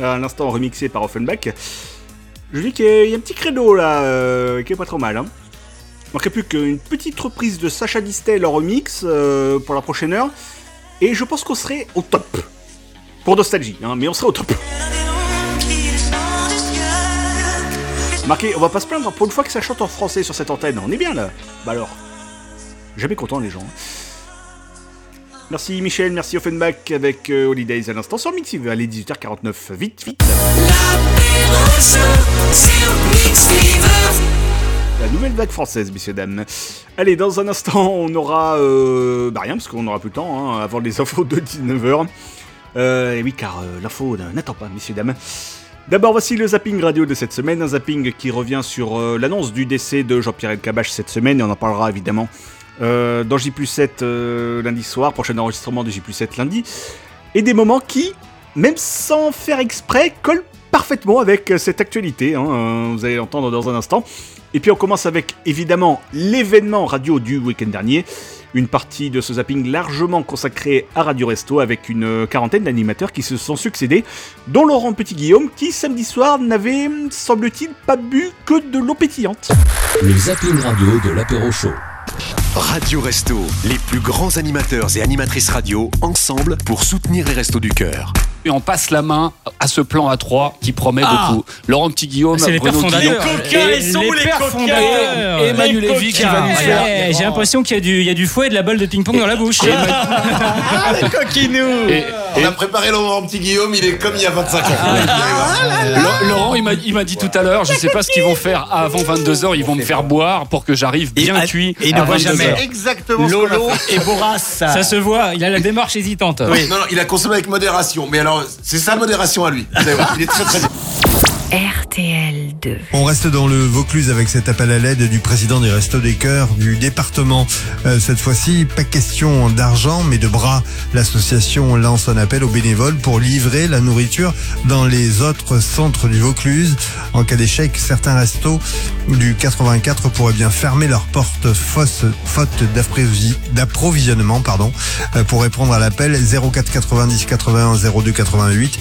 à l'instant remixé par Offenbach. Je dis qu'il y a un petit credo là qui est pas trop mal. Hein. Il ne manquerait plus qu'une petite reprise de Sacha Distel en remix pour la prochaine heure. Et je pense qu'on serait au top. Pour nostalgie, hein, mais on serait au top. Marquez, on va pas se plaindre pour une fois que ça chante en français sur cette antenne. On est bien là. Bah alors, jamais content les gens. Merci Michel, merci Offenbach avec Holidays à l'instant sur Mixiver. Allez, 18h49, vite, vite. La nouvelle vague française, messieurs, dames. Allez, dans un instant, on aura... rien, parce qu'on n'aura plus le temps, hein, avant les infos de 19h. Et oui, car l'info n'attend pas, messieurs, dames. D'abord, voici le zapping radio de cette semaine. Un zapping qui revient sur l'annonce du décès de Jean-Pierre Elkabbach cette semaine. Et on en parlera, évidemment, dans J+7 lundi soir. Prochain enregistrement de J+7 lundi. Et des moments qui, même sans faire exprès, collent parfaitement avec cette actualité. Hein, vous allez l'entendre dans un instant. Et puis on commence avec, évidemment, l'événement radio du week-end dernier. Une partie de ce zapping largement consacrée à Radio Resto avec une quarantaine d'animateurs qui se sont succédés, dont Laurent Petit-Guillaume qui, samedi soir, n'avait, semble-t-il, pas bu que de l'eau pétillante. Le zapping radio de l'apéro show. Radio Resto, les plus grands animateurs et animatrices radio, ensemble pour soutenir les Restos du Cœur. Et on passe la main à ce plan A3 qui promet beaucoup. Laurent Petit-Guillaume, Bruno Guillaume, les pères fondateurs, et Emmanuel Lévy qui va nous faire... J'ai l'impression qu'il y a du fouet et de la balle de ping-pong dans la bouche. Ah, les coquinous On a préparé Laurent Petit-Guillaume, il est comme il y a 25 ans. Laurent, il m'a dit tout à l'heure, je ne sais pas ce qu'ils vont faire avant 22h, ils vont me faire boire pour que j'arrive bien cuit à 22h. Exactement ce qu'on a fait. Lolo et Boras. Ça se voit, il a la démarche hésitante. Non, il a consommé avec modération, mais alors... C'est sa modération à lui. Il est très très bien. RTL2. On reste dans le Vaucluse avec cet appel à l'aide du président des Restos des Cœurs du département. Cette fois-ci, pas question d'argent, mais de bras. L'association lance un appel aux bénévoles pour livrer la nourriture dans les autres centres du Vaucluse. En cas d'échec, certains restos du 84 pourraient bien fermer leurs portes faute d'approvisionnement pour répondre à l'appel 04 90 81 02 88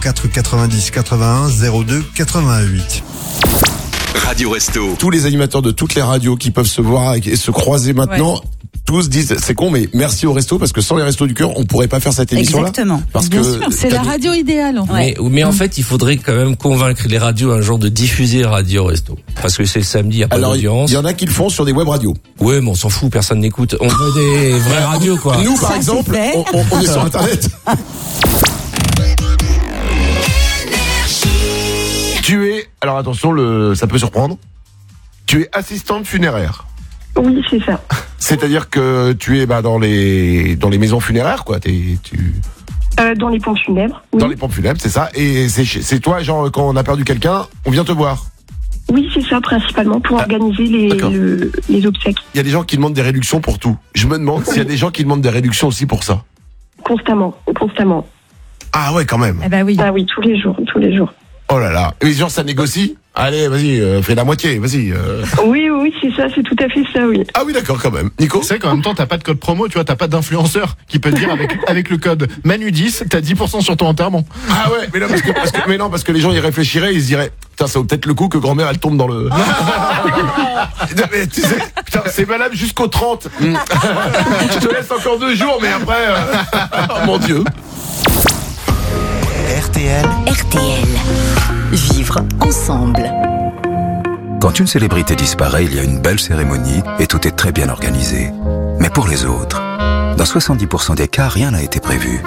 04 90 81 02 88. Radio Resto. Tous les animateurs de toutes les radios qui peuvent se voir et se croiser maintenant, tous disent c'est con, mais merci aux restos parce que sans les Restos du Cœur, on pourrait pas faire cette émission-là. Exactement. Parce bien que sûr, c'est la radio idéale. En fait. Mais en fait, il faudrait quand même convaincre les radios un jour de diffuser Radio Resto parce que c'est le samedi, il n'y a pas d'audience. Il y en a qui le font sur des web radios. Ouais, mais on s'en fout, personne n'écoute. On veut des vraies radios, quoi. Nous, par exemple, on est sur Internet. Tu es, alors attention, ça peut surprendre, tu es assistante funéraire. Oui, c'est ça. C'est-à-dire que tu es dans les maisons funéraires, quoi. Dans les pompes funèbres. Oui. Dans les pompes funèbres, c'est ça. Et c'est toi, genre, quand on a perdu quelqu'un, on vient te voir. Oui, c'est ça, principalement, pour organiser les obsèques. Il y a des gens qui demandent des réductions pour tout. Je me demande s'il y a des gens qui demandent des réductions aussi pour ça. Constamment. Ah ouais, quand même. Ah bah oui. Ah oui, tous les jours. Oh là là, et genre ça négocie ? Allez, vas-y, fais la moitié, vas-y. Oui, c'est ça, c'est tout à fait ça, oui. Ah oui, d'accord, quand même. Nico ? C'est qu'en même temps, t'as pas de code promo, tu vois, t'as pas d'influenceur qui peut te dire avec le code MANU10, t'as 10% sur ton enterrement. Ah ouais, mais non, parce que les gens y réfléchiraient, ils se diraient, putain, ça vaut peut-être le coup que grand-mère, elle tombe dans le... mais tu sais, putain, c'est valable jusqu'au 30. Je te laisse encore 2 jours, mais après... Oh mon Dieu. RTL. Vivre ensemble. Quand une célébrité disparaît, il y a une belle cérémonie et tout est très bien organisé. Mais pour les autres, dans 70% des cas, rien n'a été prévu.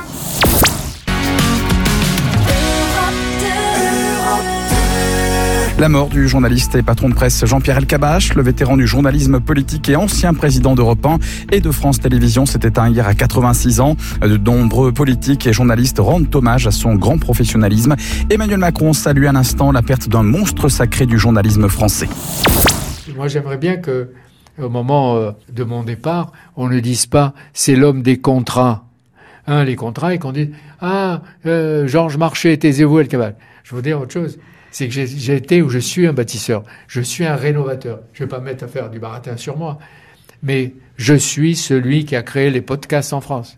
La mort du journaliste et patron de presse Jean-Pierre Elkabbach, le vétéran du journalisme politique et ancien président d'Europe 1 et de France Télévisions, s'est éteint hier à 86 ans. De nombreux politiques et journalistes rendent hommage à son grand professionnalisme. Emmanuel Macron salue à l'instant la perte d'un monstre sacré du journalisme français. Moi, j'aimerais bien que, au moment de mon départ, on ne dise pas « c'est l'homme des contrats ». Hein, les contrats, et qu'on dise « ah, Georges Marchais, taisez-vous Elkabbach ». Je vous dire autre chose. C'est que j'ai été ou je suis un bâtisseur, je suis un rénovateur. Je ne vais pas me mettre à faire du baratin sur moi, mais Je suis celui qui a créé les podcasts en France.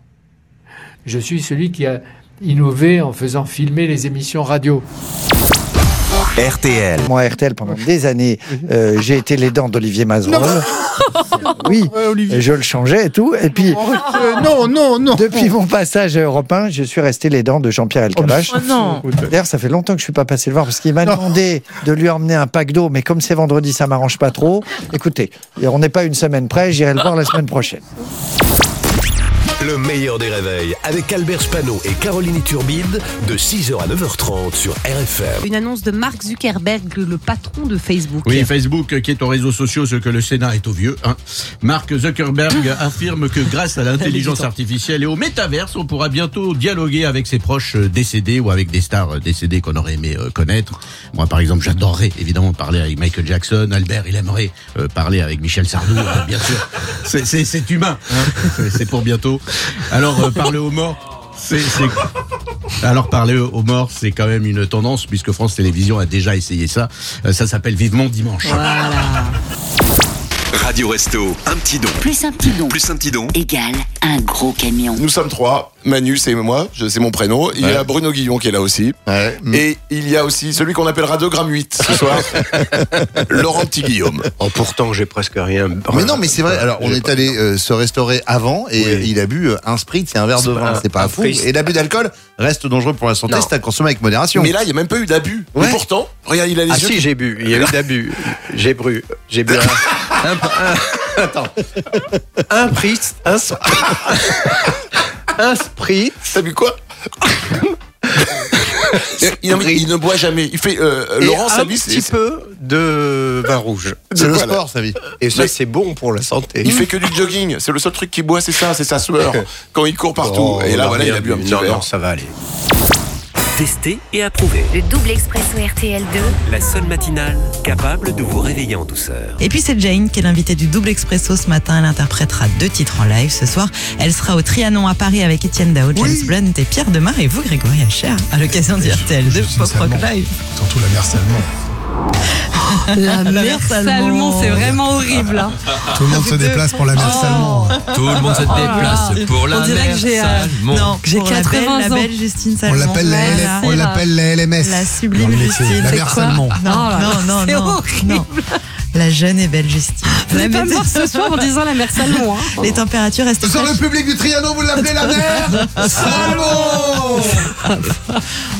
Je suis celui qui a innové en faisant filmer les émissions radio. RTL. Moi, RTL, pendant des années, j'ai été l'aidant d'Olivier Mazeron. Oui, je le changeais et tout. Et puis, depuis mon passage à Europe 1, je suis resté l'aidant de Jean-Pierre Elkabbach. D'ailleurs, ça fait longtemps que je ne suis pas passé le voir parce qu'il m'a demandé de lui emmener un pack d'eau. Mais comme c'est vendredi, ça ne m'arrange pas trop. Écoutez, on n'est pas une semaine près, j'irai le voir la semaine prochaine. Le meilleur des réveils, avec Albert Spano et Caroline Iturbide, de 6h à 9h30 sur RFM. Une annonce de Mark Zuckerberg, le patron de Facebook. Oui, Facebook qui est aux réseaux sociaux ce que le Sénat est aux vieux. Hein. Mark Zuckerberg affirme que grâce à l'intelligence artificielle et au métaverse, on pourra bientôt dialoguer avec ses proches décédés ou avec des stars décédées qu'on aurait aimé connaître. Moi, par exemple, j'adorerais évidemment parler avec Michael Jackson. Albert, il aimerait parler avec Michel Sardou, bien sûr. C'est humain, hein. C'est pour bientôt. Alors, parler aux morts, parler aux morts, c'est quand même une tendance, puisque France Télévisions a déjà essayé ça. Ça s'appelle Vivement Dimanche. Voilà. Radio Resto, un petit don. Plus un petit don. Plus un petit don. Égale un gros camion. Nous sommes trois. Manu, c'est moi, c'est mon prénom. Il y a Bruno Guillon qui est là aussi. Ouais. Et il y a aussi celui qu'on appellera 2,8 grammes ce soir, Laurent Petit-Guillaume. Oh, pourtant, j'ai presque rien. Mais non, mais c'est vrai. Alors, on est allé se restaurer avant et il a bu un Spritz et un verre de vin. C'est pas fou. Et l'abus d'alcool reste dangereux pour la santé. C'est à consommer avec modération. Mais là, il n'y a même pas eu d'abus. Ouais. Mais pourtant, regarde, il a les yeux. Ah si, j'ai bu. Il y a eu d'abus. J'ai bu. J'ai bu. Attends. Un Spritz. Un Spritz. T'as bu quoi? Il ne boit jamais. Il fait Laurent, sa vie, c'est un petit peu de vin rouge. C'est le sport, sa vie. Et ça, c'est bon pour la santé. Il fait que du jogging. C'est le seul truc qu'il boit, c'est ça, c'est sa sueur. Quand il court partout. Et là, voilà, il a bu un petit verre. Non, ça va aller. Testé et approuvé. Le double expresso RTL2. La seule matinale capable de vous réveiller en douceur. Et puis c'est Jane qui est l'invitée du double expresso ce matin. Elle interprétera 2 titres en live ce soir. Elle sera au Trianon à Paris avec Étienne Dao, James Blunt et Pierre Demar et vous, Grégory Achard, à l'occasion du RTL2 Pop Rock Live. Surtout la mer Salmon. La mer Salmon, c'est vraiment horrible. Hein. Tout le monde se déplace pour la mer Salmon. Tout le monde se déplace pour la mer Salmon. Non, j'ai 80 ans. La belle Justine Salmon. On l'appelle la LMS. La sublime Justine. La mer Salmon. Non. C'est horrible. La jeune et belle Justine. Vous n'êtes pas mort ce soir en disant la mer Salmon. Hein. Les températures restent. Sur le public du Trianon, vous l'appelez la mer Salmon.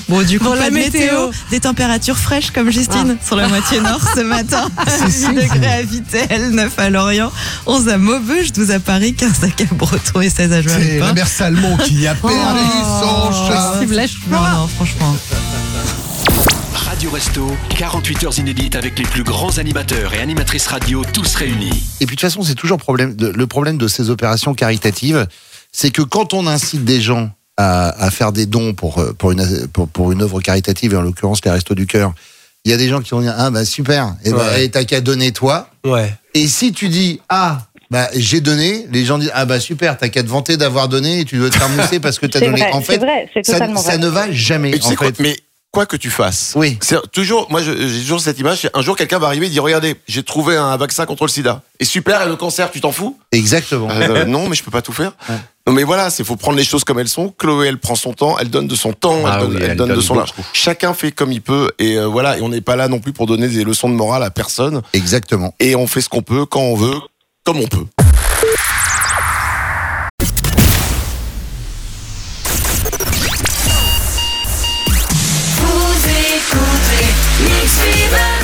Bon, du coup, pour la météo, des températures fraîches comme Justine sur la moitié nord ce matin. 18 degrés à Vittel, 9 à Lorient, 11 à Maubeuge, 12 à Paris, 15 à Cap-Breton et 16 à Joinville. C'est la mer Salmon qui a perdu son chat. Non, franchement. Radio Resto, 48 heures inédites avec les plus grands animateurs et animatrices radio, tous réunis. Et puis de toute façon, c'est toujours le problème de ces opérations caritatives, c'est que quand on incite des gens à faire des dons pour une œuvre caritative, et en l'occurrence les Restos du Cœur, il y a des gens qui vont dire « Ah bah super, t'as qu'à donner toi ». Et si tu dis « Ah ». Bah, j'ai donné, les gens disent « Ah bah super, t'as qu'à te vanter d'avoir donné et tu dois te faire mousser parce que t'as donné ». En fait, ça ne va jamais. En fait. Mais quoi que tu fasses, c'est toujours, moi j'ai toujours cette image, un jour quelqu'un va arriver et dire « Regardez, j'ai trouvé un vaccin contre le sida ». Et super, et le cancer, tu t'en fous ? Exactement. Non, mais je peux pas tout faire. Ouais. Non, mais voilà, il faut prendre les choses comme elles sont. Chloé, elle prend son temps, elle donne de son temps, elle donne de son large. Chacun fait comme il peut, et voilà, et on n'est pas là non plus pour donner des leçons de morale à personne. Exactement. Et on fait ce qu'on peut, quand on veut, comme on peut.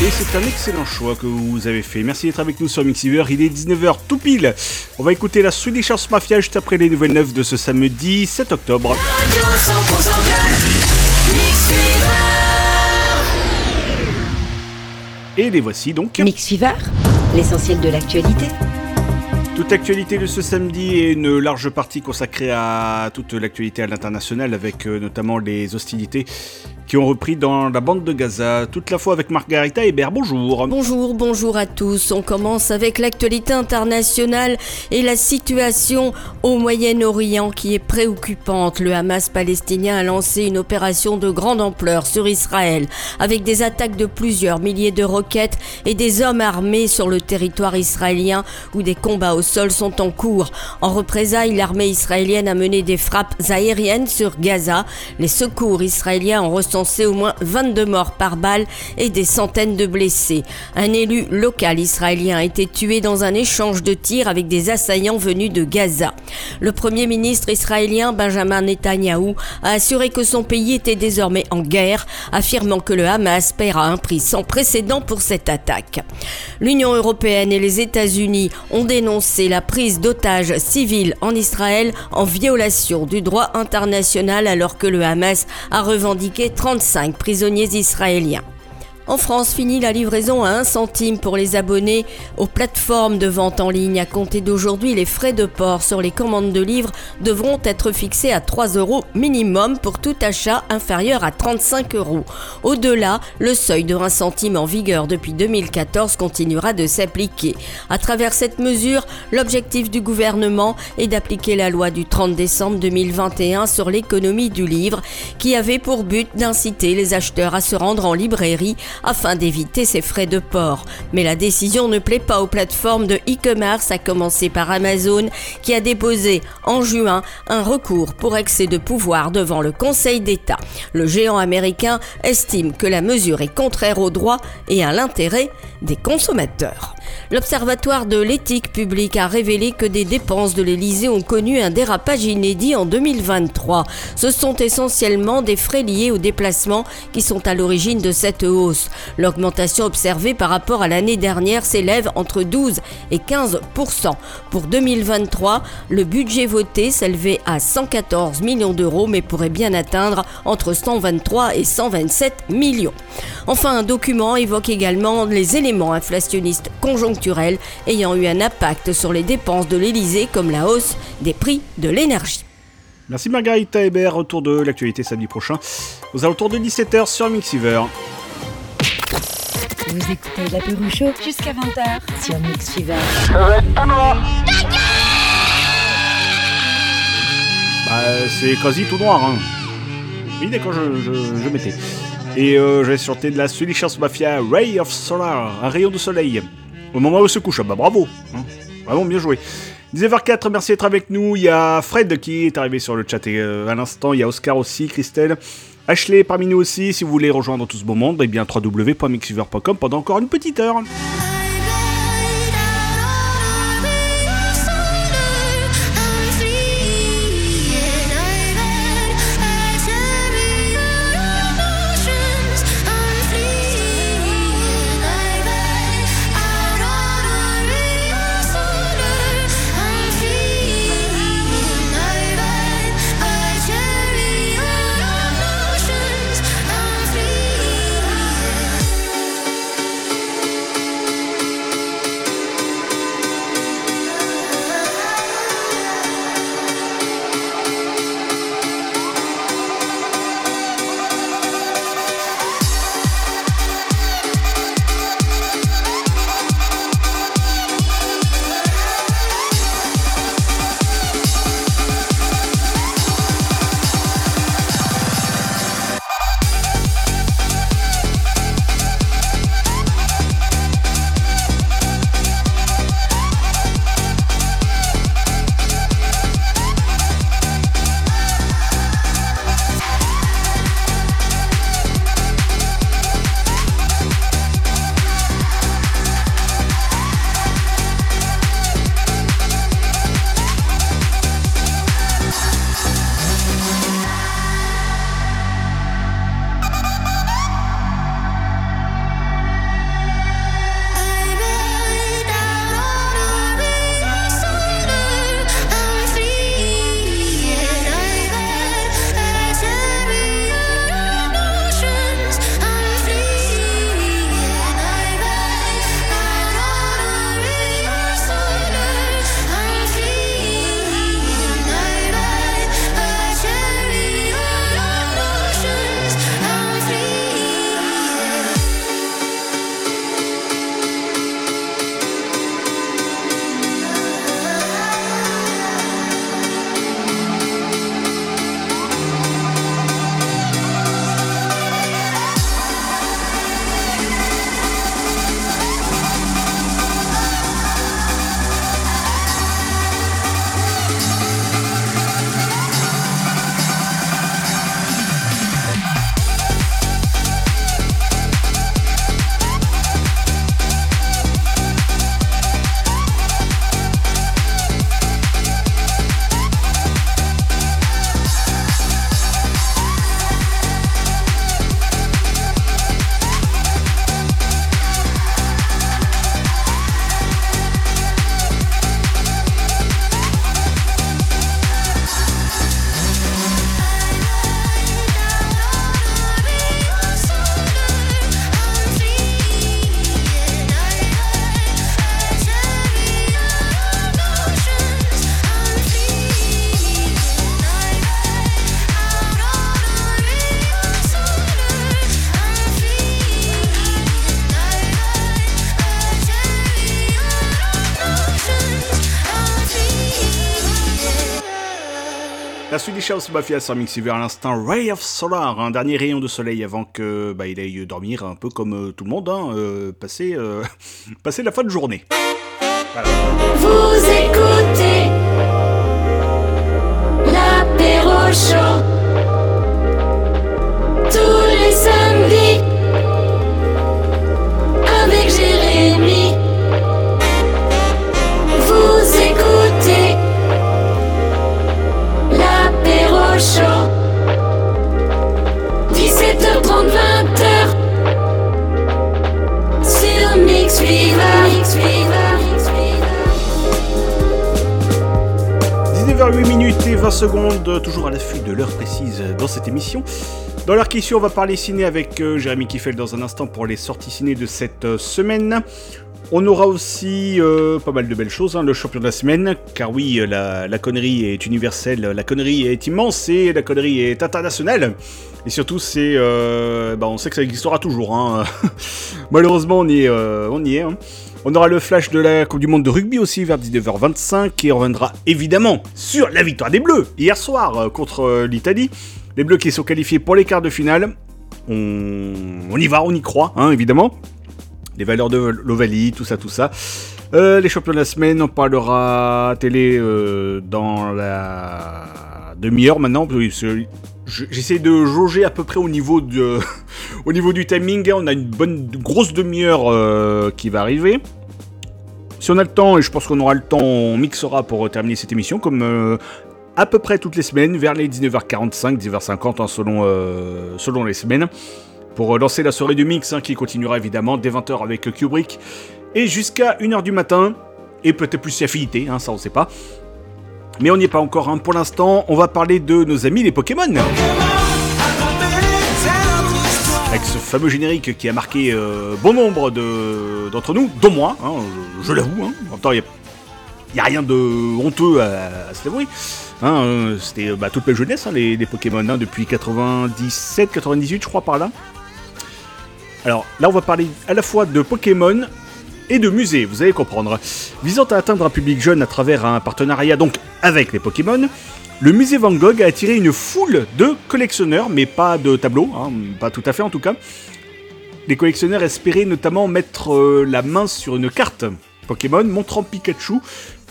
Et c'est un excellent choix que vous avez fait. Merci d'être avec nous sur Mixiver. Il est 19h tout pile. On va écouter la Swedish House Mafia juste après les nouvelles neuves de ce samedi 7 octobre. Et les voici donc. Mixiver, l'essentiel de l'actualité. Toute l'actualité de ce samedi et une large partie consacrée à toute l'actualité à l'international avec notamment les hostilités qui ont repris dans la bande de Gaza. Toute la fois avec Margarita Hébert, bonjour. Bonjour à tous. On commence avec l'actualité internationale et la situation au Moyen-Orient qui est préoccupante. Le Hamas palestinien a lancé une opération de grande ampleur sur Israël avec des attaques de plusieurs milliers de roquettes et des hommes armés sur le territoire israélien où des combats au sol sont en cours. En représailles, l'armée israélienne a mené des frappes aériennes sur Gaza. Les secours israéliens ont recensé au moins 22 morts par balle et des centaines de blessés. Un élu local israélien a été tué dans un échange de tirs avec des assaillants venus de Gaza. Le premier ministre israélien Benjamin Netanyahou a assuré que son pays était désormais en guerre, affirmant que le Hamas paiera un prix sans précédent pour cette attaque. L'Union européenne et les États-Unis ont dénoncé la prise d'otages civils en Israël en violation du droit international alors que le Hamas a revendiqué 35 prisonniers israéliens. En France, finit la livraison à 1 centime pour les abonnés aux plateformes de vente en ligne. À compter d'aujourd'hui, les frais de port sur les commandes de livres devront être fixés à 3 € minimum pour tout achat inférieur à 35 €. Au-delà, le seuil de 1 centime en vigueur depuis 2014 continuera de s'appliquer. À travers cette mesure, l'objectif du gouvernement est d'appliquer la loi du 30 décembre 2021 sur l'économie du livre qui avait pour but d'inciter les acheteurs à se rendre en librairie afin d'éviter ces frais de port. Mais la décision ne plaît pas aux plateformes de e-commerce, à commencer par Amazon, qui a déposé en juin un recours pour excès de pouvoir devant le Conseil d'État. Le géant américain estime que la mesure est contraire au droit et à l'intérêt des consommateurs. L'Observatoire de l'éthique publique a révélé que des dépenses de l'Élysée ont connu un dérapage inédit en 2023. Ce sont essentiellement des frais liés aux déplacements qui sont à l'origine de cette hausse. L'augmentation observée par rapport à l'année dernière s'élève entre 12 et 15%. Pour 2023, le budget voté s'élevait à 114 millions d'euros mais pourrait bien atteindre entre 123 et 127 millions. Enfin, un document évoque également les éléments inflationnistes conjoncturels ayant eu un impact sur les dépenses de l'Élysée comme la hausse des prix de l'énergie. Merci Margarita Hébert, retour de l'actualité samedi prochain aux alentours de 17h sur Mixiver. Vous écoutez l'apéro chaud jusqu'à 20h sur Mixiver. Ça va être pas noir. C'est quasi tout noir hein. Oui, d'accord, je mettais. Et je vais chanter de la Swedish House Mafia, Ray of Solar, un rayon de soleil. Au moment où se couche, bah bravo, hein, vraiment bien joué. 19h04, merci d'être avec nous. Il y a Fred qui est arrivé sur le chat et, à l'instant. Il y a Oscar aussi, Christelle, Ashley parmi nous aussi. Si vous voulez rejoindre tout ce beau monde, eh bien www.mixiver.com pendant encore une petite heure. Suite des Chaos Mafia sur Mixiver à l'instant, Ray of Solar, un dernier rayon de soleil avant que il aille dormir un peu comme tout le monde, passer la fin de journée. Voilà. Vous écoutez l'apéro show tous les samedis avec Jérémy. Vous écoutez l'apéro show 17h30, 20h sur Mixiver. 19h08 minutes et 20 secondes, toujours à l'affût de l'heure précise dans cette émission. Dans l'heure qui suit, on va parler ciné avec Jérémy Kiffel dans un instant pour les sorties ciné de cette semaine. On aura aussi pas mal de belles choses, le champion de la semaine, car oui, la connerie est universelle, la connerie est immense et la connerie est internationale. Et surtout, c'est, on sait que ça existera toujours. Malheureusement, on y est. On aura le flash de la Coupe du Monde de rugby aussi vers 19h25 et on reviendra évidemment sur la victoire des Bleus hier soir contre l'Italie. Les Bleus qui sont qualifiés pour les quarts de finale. On y va, on y croit, évidemment. Les valeurs de l'Ovalie, tout ça. Les champions de la semaine, on parlera télé dans la demi-heure maintenant. J'essaie de jauger à peu près au niveau du timing. On a une grosse demi-heure qui va arriver. Si on a le temps, et je pense qu'on aura le temps, on mixera pour terminer cette émission comme à peu près toutes les semaines, vers les 19h45, 19h50 selon les semaines. Pour lancer la soirée du mix qui continuera évidemment dès 20h avec Kubrick et jusqu'à 1h du matin et peut-être plus affinité, ça on sait pas. Mais on n'y est pas encore pour l'instant, on va parler de nos amis les Pokémon. Avec ce fameux générique qui a marqué bon nombre d'entre nous, dont moi, je l'avoue. En même temps, il n'y a rien de honteux à se l'avouer. C'était toute la jeunesse, les Pokémon, depuis 97, 98 je crois par là. Alors là on va parler à la fois de Pokémon et de musée, vous allez comprendre. Visant à atteindre un public jeune à travers un partenariat donc avec les Pokémon, le musée Van Gogh a attiré une foule de collectionneurs, mais pas de tableaux, pas tout à fait en tout cas. Les collectionneurs espéraient notamment mettre la main sur une carte Pokémon montrant Pikachu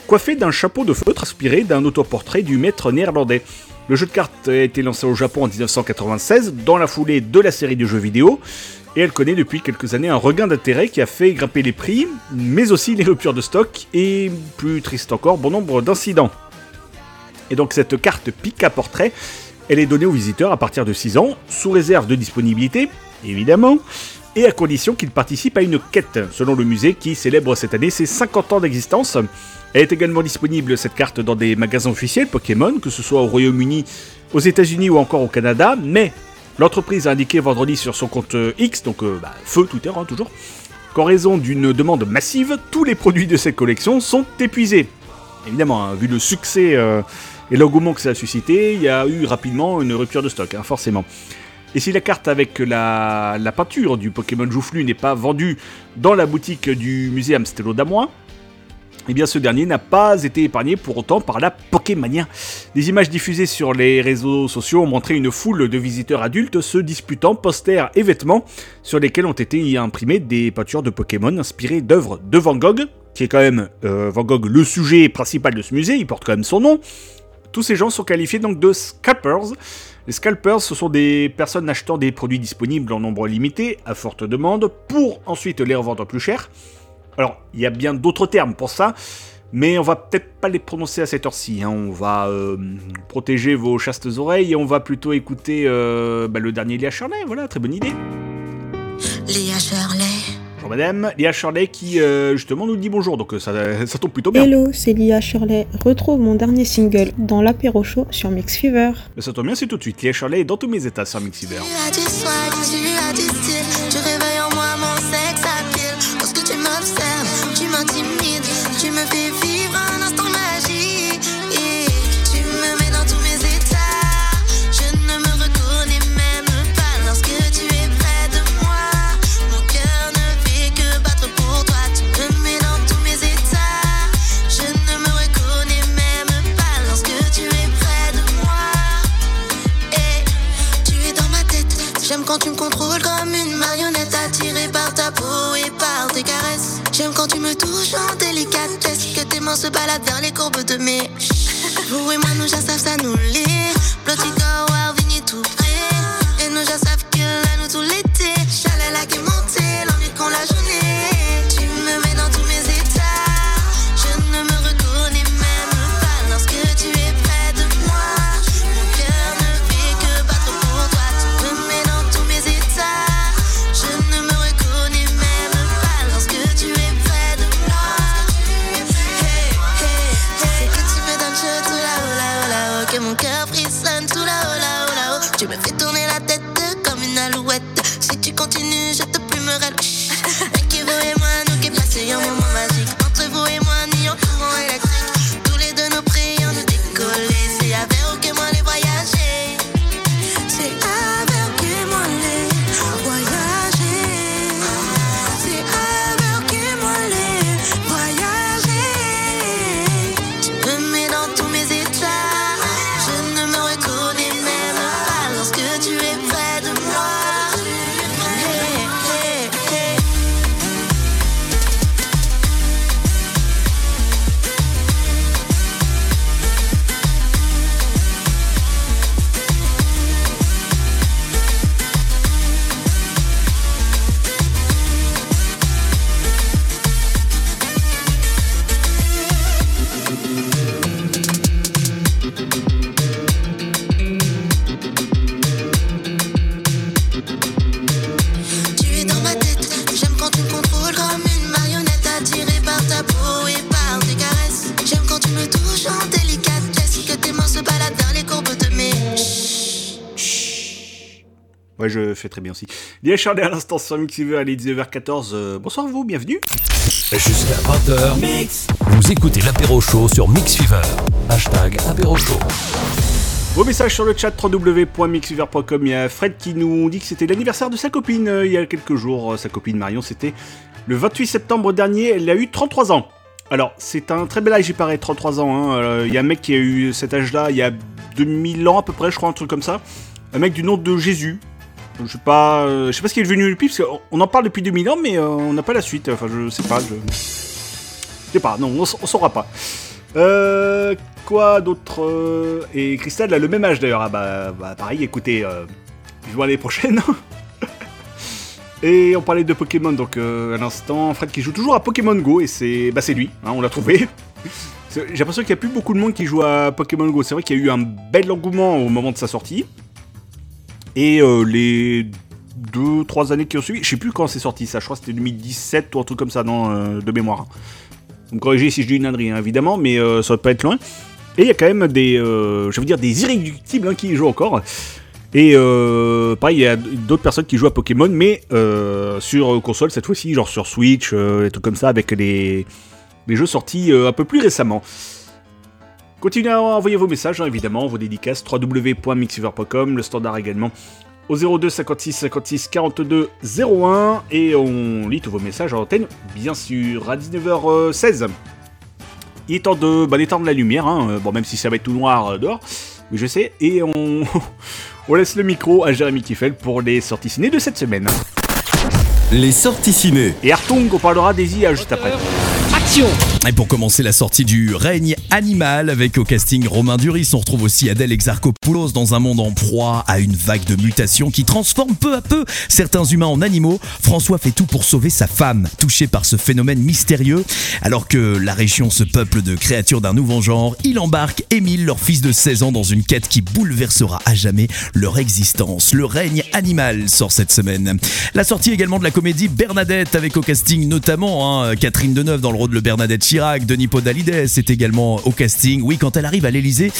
coiffé d'un chapeau de feutre inspiré d'un autoportrait du maître néerlandais. Le jeu de cartes a été lancé au Japon en 1996, dans la foulée de la série de jeux vidéo, et elle connaît depuis quelques années un regain d'intérêt qui a fait grimper les prix, mais aussi les ruptures de stock, et plus triste encore, bon nombre d'incidents. Et donc cette carte Pika Portrait, elle est donnée aux visiteurs à partir de 6 ans, sous réserve de disponibilité, évidemment, et à condition qu'ils participent à une quête, selon le musée qui célèbre cette année ses 50 ans d'existence. Elle est également disponible, cette carte, dans des magasins officiels Pokémon, que ce soit au Royaume-Uni, aux États-Unis ou encore au Canada, mais l'entreprise a indiqué vendredi sur son compte X, donc feu Twitter toujours, qu'en raison d'une demande massive, tous les produits de cette collection sont épuisés. Évidemment, vu le succès et l'engouement que ça a suscité, il y a eu rapidement une rupture de stock, forcément. Et si la carte avec la peinture du Pokémon Joufflu n'est pas vendue dans la boutique du musée Amstello d'Amoy, eh bien ce dernier n'a pas été épargné pour autant par la Pokémania. Des images diffusées sur les réseaux sociaux ont montré une foule de visiteurs adultes se disputant posters et vêtements sur lesquels ont été imprimées des peintures de Pokémon inspirées d'œuvres de Van Gogh, qui est quand même Van Gogh le sujet principal de ce musée, il porte quand même son nom. Tous ces gens sont qualifiés donc de scalpers. Les scalpers, ce sont des personnes achetant des produits disponibles en nombre limité, à forte demande, pour ensuite les revendre plus cher. Alors, il y a bien d'autres termes pour ça, mais on va peut-être pas les prononcer à cette heure-ci. On va protéger vos chastes oreilles et on va plutôt écouter le dernier Léa Shirley. Voilà, très bonne idée. Léa Shirley. Bonjour madame, Léa Shirley qui justement nous dit bonjour, donc ça tombe plutôt bien. Hello, c'est Léa Shirley. Retrouve mon dernier single dans l'apéro show sur Mixiver. Ça tombe bien, c'est tout de suite. Léa Shirley est dans tous mes états sur Mixiver. Tu as du soin, tu as du style, je réveille en moi mon sexe à pile. Lorsque tu m'observes, tu m'intimides, tu me fais vivre un instant magique. Tu me mets dans tous mes états, je ne me reconnais même pas lorsque tu es près de moi. Mon cœur ne fait que battre pour toi, tu me mets dans tous mes états, je ne me reconnais même pas lorsque tu es près de moi. J'aime quand tu me contrôles comme une marionnette, attirée par ta peau et par tes caresses. J'aime quand tu me touches en délicatesse, que tes mains se baladent vers les courbes de mes. Vous et moi nous ja savent ça nous l'est. Blotti corps à vigner tout près. Et nous ja savent que là nous tout l'été. Chalais la qui montée, l'ennui qu'on la journée. Tu me mets dans tous mes états. Je ne me reconnais même pas lorsque tu es près de moi. Mon cœur ne fait que battre pour toi. Tu me mets dans tous mes états. Je ne me reconnais même pas lorsque tu es près de moi. Hey, hey, hey. Que tu me donnes chaud tout là-haut, là-haut, là-haut. Que mon cœur frissonne tout là-haut, là-haut, là-haut. Tu me fais tourner la tête comme une alouette. Si tu continues, je te plumerai le ch. Et vous et moi, nous qui passons un moment magique. Entre vous et moi, ni en courant électrique. Tous les deux, nos prions nous décoller. C'est avec vous que moi les voyager. C'est avec vous que moi les voyager. C'est avec vous que moi les voyager. Tu me mets dans tous mes états. Je ne me reconnais même pas lorsque tu es près de moi. Ouais, je fais très bien aussi. Bien chardé à l'instant sur Mixiver, il est 19h14. Bonsoir à vous, bienvenue. Jusqu'à 20h, Mix. Vous écoutez l'apéro show sur Mixiver. Hashtag apéro show. Vos messages sur le chat www.mixiver.com. Il y a Fred qui nous dit que c'était l'anniversaire de sa copine il y a quelques jours. Sa copine Marion, c'était le 28 septembre dernier. Elle a eu 33 ans. Alors, c'est un très bel âge, il paraît, 33 ans. Hein. Y a un mec qui a eu cet âge-là il y a 2000 ans à peu près, je crois, un truc comme ça. Un mec du nom de Jésus. Je sais pas ce qui est devenu le pire, parce qu'on en parle depuis 2000 ans, mais on n'a pas la suite. Enfin, je sais pas, non, on saura pas. Quoi d'autre ? Et Christelle a le même âge d'ailleurs. Ah bah pareil, écoutez, je vois l'année prochaine. Et on parlait de Pokémon, donc à l'instant, Fred qui joue toujours à Pokémon Go, et c'est lui, hein, on l'a trouvé. J'ai l'impression qu'il n'y a plus beaucoup de monde qui joue à Pokémon Go. C'est vrai qu'il y a eu un bel engouement au moment de sa sortie. Et les 2-3 années qui ont suivi, je sais plus quand c'est sorti ça, je crois que c'était 2017 ou un truc comme ça, non, de mémoire. Vous me corrigez si je dis une ânerie, hein, évidemment, mais ça ne va pas être loin. Et il y a quand même des irréductibles hein, qui y jouent encore. Et pareil, il y a d'autres personnes qui jouent à Pokémon, mais sur console cette fois-ci, genre sur Switch, des trucs comme ça, avec les jeux sortis un peu plus récemment. Continuez à envoyer vos messages, hein, évidemment, vos dédicaces, www.mixiver.com, le standard également, au 02 56 56 42 01, et on lit tous vos messages en antenne, bien sûr, à 19h16. Il est temps d'éteindre la lumière, hein, bon, même si ça va être tout noir dehors, mais je sais, et on laisse le micro à Jérémy Kiffel pour les sorties ciné de cette semaine. Les sorties ciné. Et Artung, on parlera des IA juste après. Action. Et pour commencer, la sortie du Règne animal avec au casting Romain Duris. On retrouve aussi Adèle Exarchopoulos dans un monde en proie à une vague de mutations qui transforme peu à peu certains humains en animaux. François fait tout pour sauver sa femme, touchée par ce phénomène mystérieux. Alors que la région se peuple de créatures d'un nouveau genre, il embarque Émile, leur fils de 16 ans, dans une quête qui bouleversera à jamais leur existence. Le Règne animal sort cette semaine. La sortie également de la comédie Bernadette avec au casting notamment Catherine Deneuve dans le rôle de Bernadette Chirac. Denis Podalides est également au casting. Oui, quand elle arrive à l'Elysée,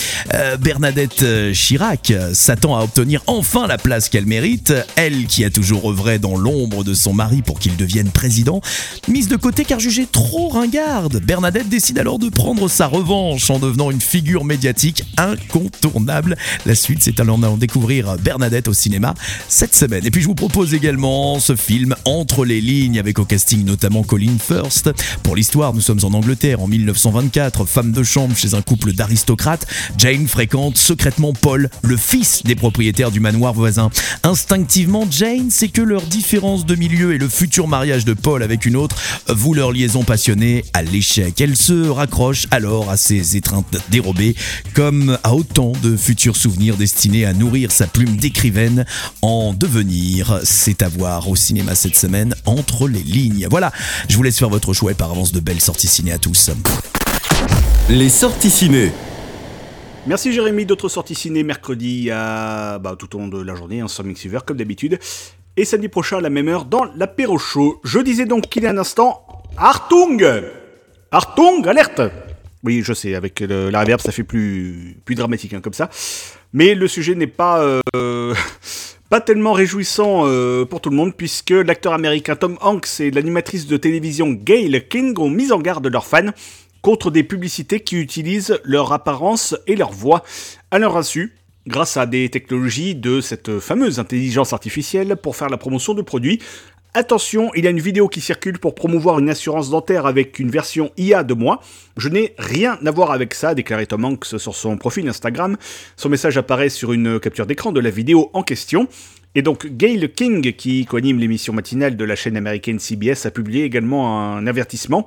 Bernadette Chirac s'attend à obtenir enfin la place qu'elle mérite. Elle qui a toujours œuvré dans l'ombre de son mari pour qu'il devienne président, mise de côté car jugée trop ringarde. Bernadette décide alors de prendre sa revanche en devenant une figure médiatique incontournable. La suite, c'est alors d'en découvrir Bernadette au cinéma cette semaine. Et puis je vous propose également ce film Entre les lignes avec au casting notamment Colin Firth. Pour l'histoire, nous sommes en Angleterre d'Angleterre en 1924, femme de chambre chez un couple d'aristocrates, Jane fréquente secrètement Paul, le fils des propriétaires du manoir voisin. Instinctivement, Jane sait que leur différence de milieu et le futur mariage de Paul avec une autre vouent leur liaison passionnée à l'échec. Elle se raccroche alors à ses étreintes dérobées, comme à autant de futurs souvenirs destinés à nourrir sa plume d'écrivaine en devenir. C'est à voir au cinéma cette semaine, Entre les lignes. Voilà, je vous laisse faire votre choix et par avance de belles sorties ciné à tous. Les sorties ciné. Merci Jérémy, d'autres sorties ciné mercredi à tout au long de la journée, hein, sur Mixiver comme d'habitude. Et samedi prochain à la même heure dans l'apéro show. Je disais donc qu'il y a un instant, Achtung, alerte. Oui, je sais, avec la réverb, ça fait plus dramatique, hein, comme ça. Mais le sujet n'est pas tellement réjouissant pour tout le monde, puisque l'acteur américain Tom Hanks et l'animatrice de télévision Gayle King ont mis en garde leurs fans contre des publicités qui utilisent leur apparence et leur voix à leur insu, grâce à des technologies de cette fameuse intelligence artificielle pour faire la promotion de produits. Attention, il y a une vidéo qui circule pour promouvoir une assurance dentaire avec une version IA de moi. Je n'ai rien à voir avec ça, a déclaré Tom Hanks sur son profil Instagram. Son message apparaît sur une capture d'écran de la vidéo en question. Et donc Gayle King, qui coanime l'émission matinale de la chaîne américaine CBS, a publié également un avertissement.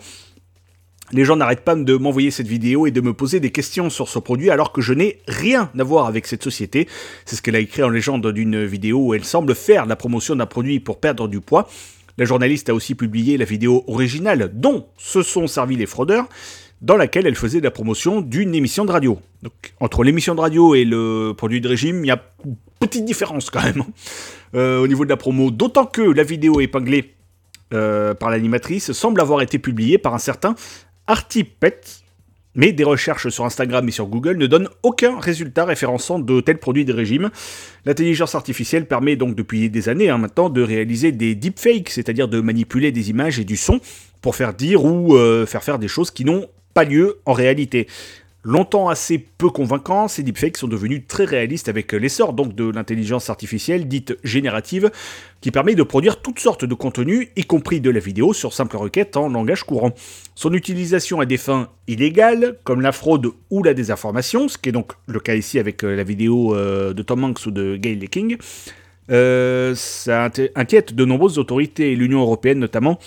Les gens n'arrêtent pas de m'envoyer cette vidéo et de me poser des questions sur ce produit alors que je n'ai rien à voir avec cette société. C'est ce qu'elle a écrit en légende d'une vidéo où elle semble faire la promotion d'un produit pour perdre du poids. La journaliste a aussi publié la vidéo originale dont se sont servis les fraudeurs, dans laquelle elle faisait la promotion d'une émission de radio. Donc, entre l'émission de radio et le produit de régime, il y a une petite différence quand même au niveau de la promo, d'autant que la vidéo épinglée par l'animatrice semble avoir été publiée par un certain Artipet, mais des recherches sur Instagram et sur Google ne donnent aucun résultat référençant de tels produits de régime. L'intelligence artificielle permet donc depuis des années maintenant de réaliser des deepfakes, c'est-à-dire de manipuler des images et du son pour faire dire ou faire faire des choses qui n'ont pas lieu en réalité. Longtemps assez peu convaincants, ces deepfakes sont devenus très réalistes avec l'essor donc de l'intelligence artificielle dite générative qui permet de produire toutes sortes de contenus, y compris de la vidéo, sur simple requête en langage courant. Son utilisation à des fins illégales, comme la fraude ou la désinformation, ce qui est donc le cas ici avec la vidéo de Tom Hanks ou de Gayle King, ça inquiète de nombreuses autorités, l'Union européenne notamment,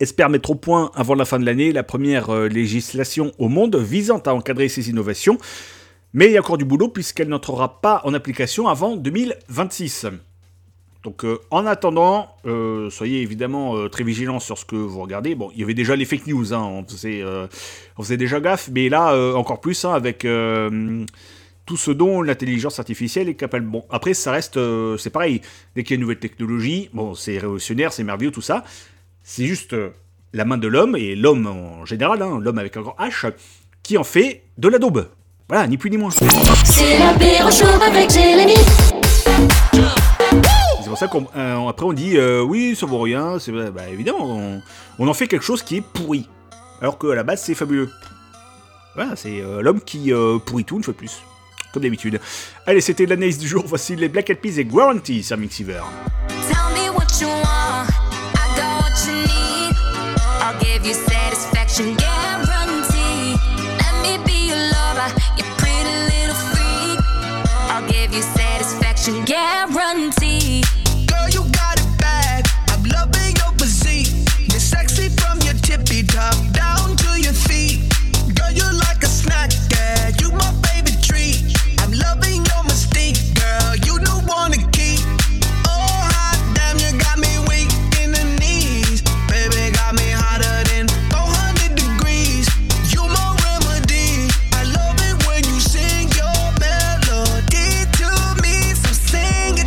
espère mettre au point avant la fin de l'année la première législation au monde visant à encadrer ces innovations. Mais il y a encore du boulot puisqu'elle n'entrera pas en application avant 2026. Donc en attendant, soyez évidemment très vigilants sur ce que vous regardez. Bon, il y avait déjà les fake news, hein, on faisait déjà gaffe, mais là encore plus hein, avec tout ce dont l'intelligence artificielle est capable. Bon, après ça reste, c'est pareil, dès qu'il y a une nouvelle technologie, bon, c'est révolutionnaire, c'est merveilleux, tout ça. C'est juste la main de l'homme, et l'homme en général, hein, l'homme avec un grand H, qui en fait de la daube. Voilà, ni plus ni moins. C'est l'apéro show avec Jérémy. C'est pour ça qu'après on dit oui, ça vaut rien. C'est, évidemment, on en fait quelque chose qui est pourri. Alors qu'à la base, c'est fabuleux. Voilà, c'est l'homme qui pourrit tout, une fois de plus. Comme d'habitude. Allez, c'était l'analyse du jour. Voici les Black Eyed Peas et Guarantee sur Mixiver. Tell me what you want. You need, I'll give you satisfaction guarantee. Let me be your lover, you pretty little freak. I'll give you satisfaction guarantee. Girl, you got it bad, I'm loving your physique. You're sexy from your tippy top down to your feet. Girl, you're like a snack, yeah, you my favorite treat. I'm loving your mystique, girl, you don't wanna keep. Sing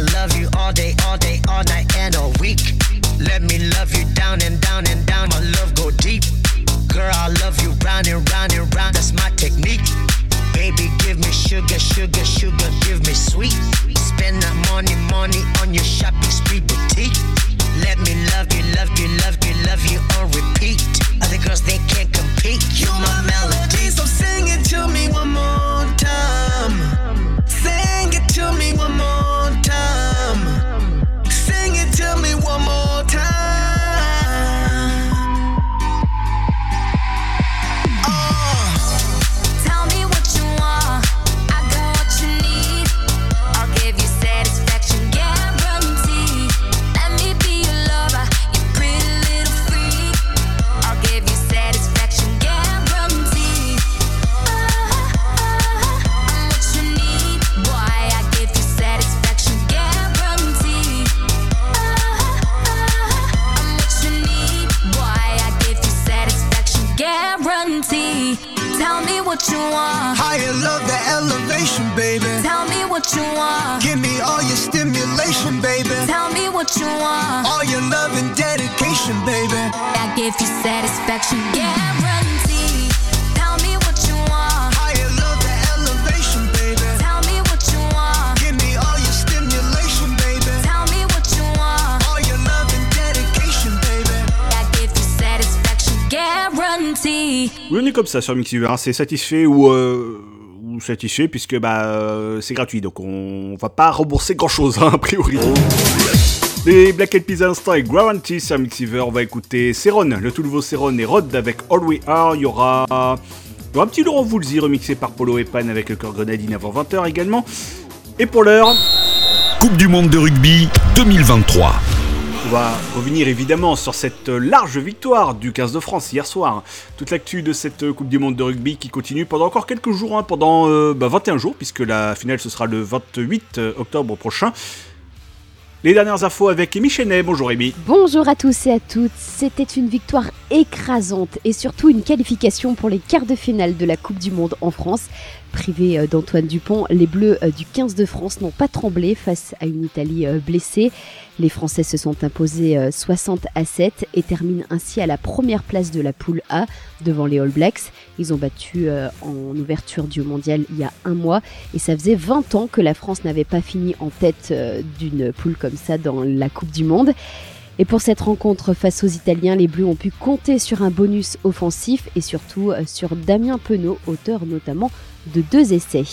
I love you all day, all day, all night and all week. Let me love you down and down and down, my love go deep. Girl, I love you round and round and round, that's my technique. Baby, give me sugar, sugar, sugar, give me sweet. Spend that money, money on your shopping spree boutique. Let me love you, love you, love you, love you on repeat. Other girls, they can't compete. You're my melody, so sing it to me one more time. Sing it to me one more time. Sing it to me one more time. Tell me what you want. Higher love, the elevation, baby. Tell me what you want. Give me all your stimulation, baby. Tell me what you want. All your love and dedication, baby. I give you satisfaction, guaranteed. Oui, on est comme ça sur Mixiver, hein, c'est satisfait ou satisfait puisque c'est gratuit, donc on va pas rembourser grand chose hein, a priori. Les Black Eyed Peas à l'instant et Guarantee sur Mixiver, on va écouter Céron, le tout nouveau Céron et Rod avec All We Are, il y aura un petit Laurent Voulzy remixé par Polo et Pan avec le Cœur Grenadine avant 20h également. Et pour l'heure, Coupe du Monde de Rugby 2023. On va revenir évidemment sur cette large victoire du 15 de France hier soir. Toute l'actu de cette Coupe du Monde de rugby qui continue pendant encore quelques jours, hein, pendant 21 jours, puisque la finale ce sera le 28 octobre prochain. Les dernières infos avec Émy Chenet. Bonjour Émy. Bonjour à tous et à toutes. C'était une victoire écrasante et surtout une qualification pour les quarts de finale de la Coupe du Monde en France. Privés d'Antoine Dupont, les Bleus du 15 de France n'ont pas tremblé face à une Italie blessée. Les Français se sont imposés 60-7 et terminent ainsi à la première place de la poule A devant les All Blacks. Ils ont battu en ouverture du mondial il y a un mois et ça faisait 20 ans que la France n'avait pas fini en tête d'une poule comme ça dans la Coupe du Monde. Et pour cette rencontre face aux Italiens, les Bleus ont pu compter sur un bonus offensif et surtout sur Damien Penaud, auteur notamment de 2 essais.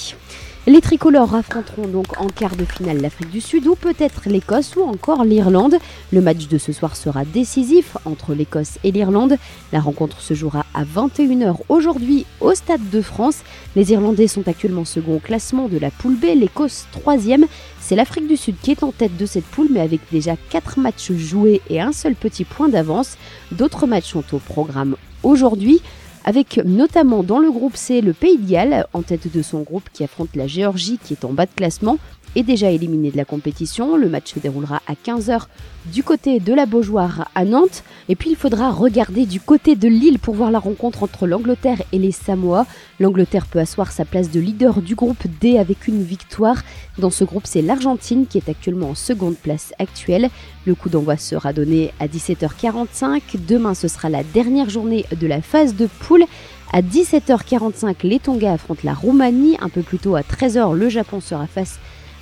Les tricolores affronteront donc en quart de finale l'Afrique du Sud ou peut-être l'Écosse ou encore l'Irlande. Le match de ce soir sera décisif entre l'Écosse et l'Irlande. La rencontre se jouera à 21h aujourd'hui au Stade de France. Les Irlandais sont actuellement second au classement de la poule B, l'Écosse 3e. C'est l'Afrique du Sud qui est en tête de cette poule mais avec déjà 4 matchs joués et un seul petit point d'avance. D'autres matchs sont au programme aujourd'hui, avec notamment dans le groupe C le Pays de Galles, en tête de son groupe, qui affronte la Géorgie qui est en bas de classement et déjà éliminée de la compétition. Le match se déroulera à 15h du côté de la Beaujoire à Nantes. Et puis il faudra regarder du côté de Lille pour voir la rencontre entre l'Angleterre et les Samoa. L'Angleterre peut asseoir sa place de leader du groupe D avec une victoire. Dans ce groupe, c'est l'Argentine qui est actuellement en seconde place actuelle. Le coup d'envoi sera donné à 17h45. Demain, ce sera la dernière journée de la phase de poule. À 17h45, les Tonga affrontent la Roumanie. Un peu plus tôt, à 13h, le Japon sera face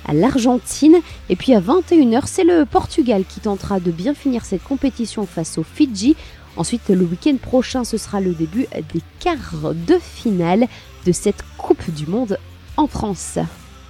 à l'Argentine. Et puis à 21h, c'est le Portugal qui tentera de bien finir cette compétition face aux Fidji. Ensuite, le week-end prochain, ce sera le début des quarts de finale de cette Coupe du Monde en France.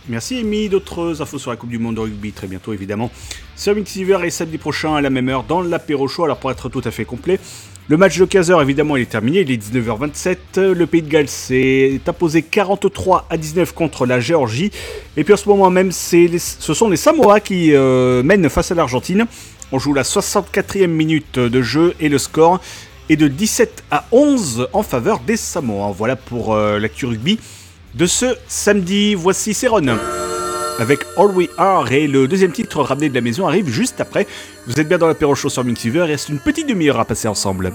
Merci Émy, d'autres infos sur la Coupe du Monde de rugby très bientôt évidemment. Sur Mixiver et samedi prochain à la même heure dans l'apéro show, alors pour être tout à fait complet, le match de 15h évidemment il est terminé, il est 19h27, le Pays de Galles s'est imposé 43-19 contre la Géorgie et puis en ce moment même ce sont les Samoa qui mènent face à l'Argentine. On joue la 64e minute de jeu et le score est de 17-11 en faveur des Samoa. Voilà pour l'actu rugby de ce samedi. Voici Céron avec All We Are et le deuxième titre ramené de la maison arrive juste après. Vous êtes bien dans l'apéro show sur Mixiver, il reste une petite demi-heure à passer ensemble.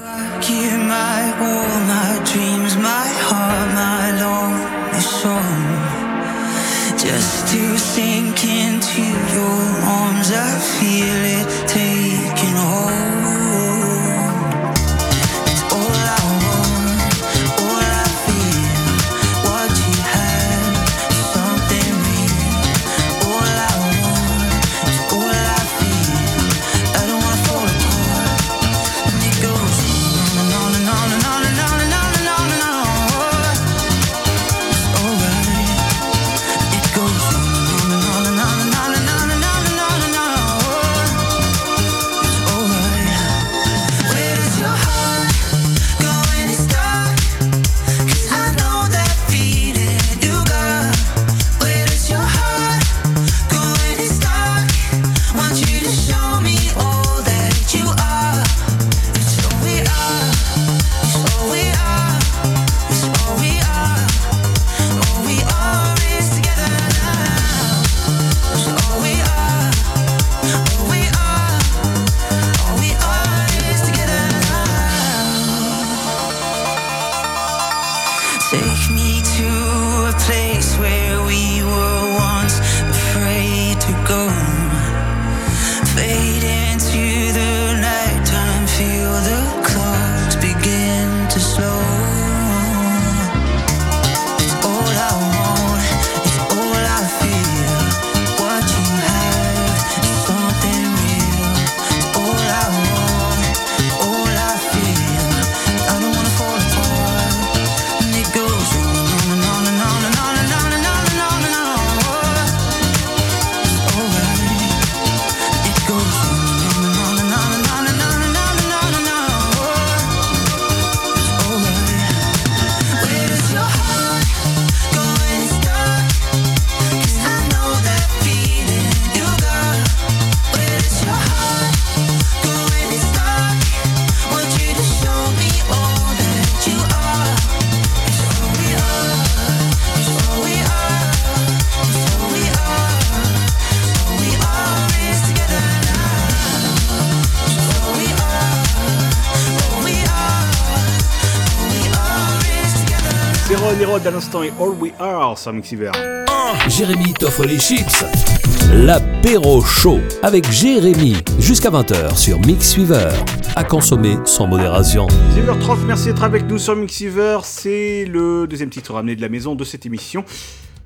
sink into your arms, I feel it taking hold. It's all I want, all I feel. What you have is something real. All I want is all I feel. I don't wanna fall apart. And it goes on and on and on and on and on and on and on. It's alright. It goes on. À l'instant, et All We Are sur Mixiver. Jérémy t'offre les chips. L'apéro chaud avec Jérémy jusqu'à 20h sur Mixiver. À consommer sans modération. 19h30, merci d'être avec nous sur Mixiver. C'est le deuxième titre ramené de la maison de cette émission.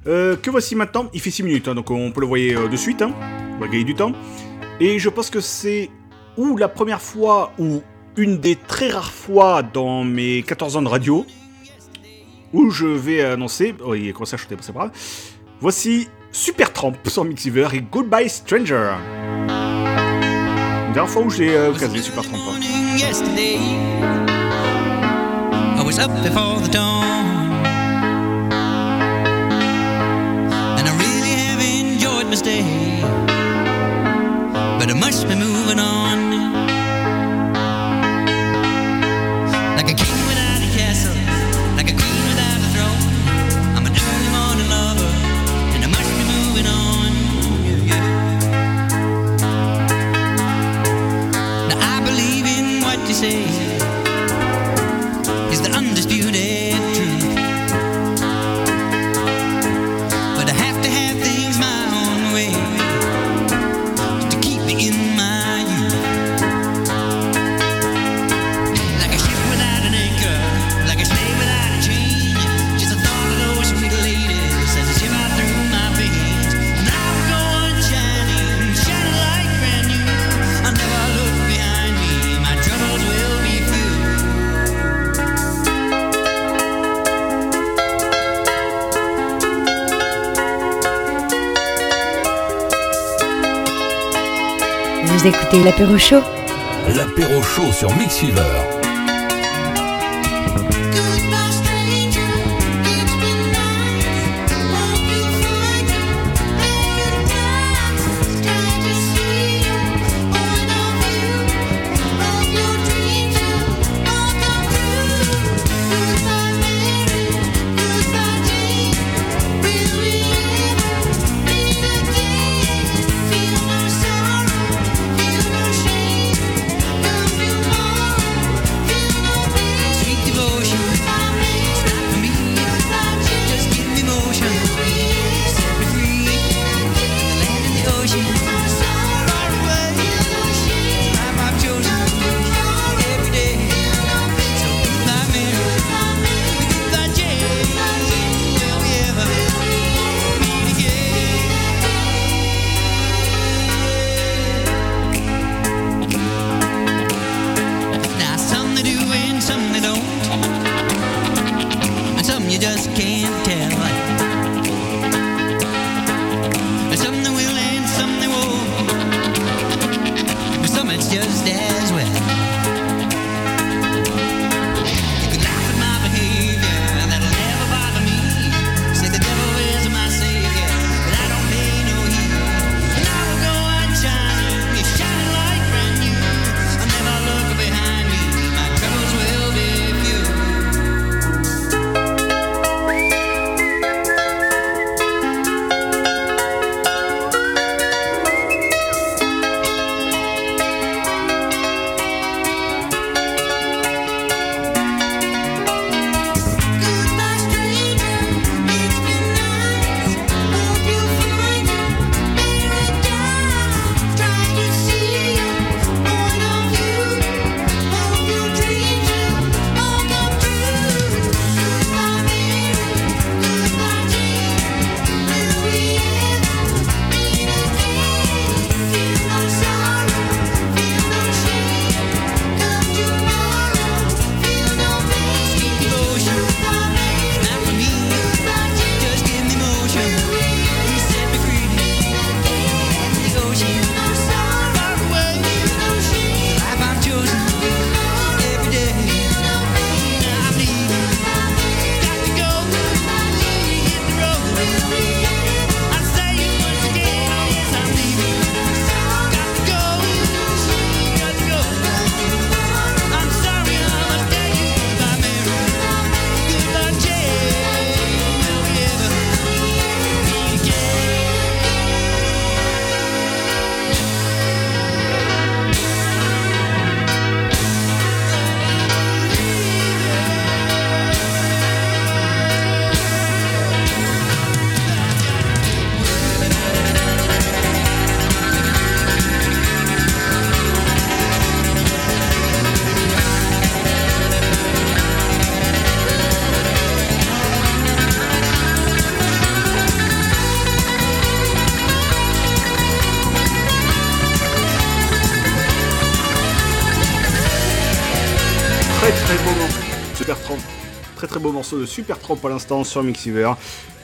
Que voici maintenant. Il fait 6 minutes, donc on peut le voir de suite. On va gagner du temps. Et je pense que c'est ou la première fois ou une des très rares fois dans mes 14 ans de radio où je vais annoncer... Oh, il commence à chanter, c'est pas grave. Voici Supertramp sur Mixiver et Goodbye Stranger. Une dernière fois où j'ai casé Supertramp. Yesterday I was up before the dawn and I really have enjoyed my stay, but I must be moving on. Is the undisputed truth, but I have to have things my own way to keep me in my youth. Like a ship without an anchor, like a slave without a chain, just the thought of those sweet ladies as I ship out through my veins. And I will go on shining, shining like brand new. I'll never look behind me, my troubles will. Vous écoutez l'apéro chaud. L'apéro chaud sur Mixiver. Très très beau morceau. Supertramp. Très très beau morceau de Supertramp à l'instant sur Mixiver.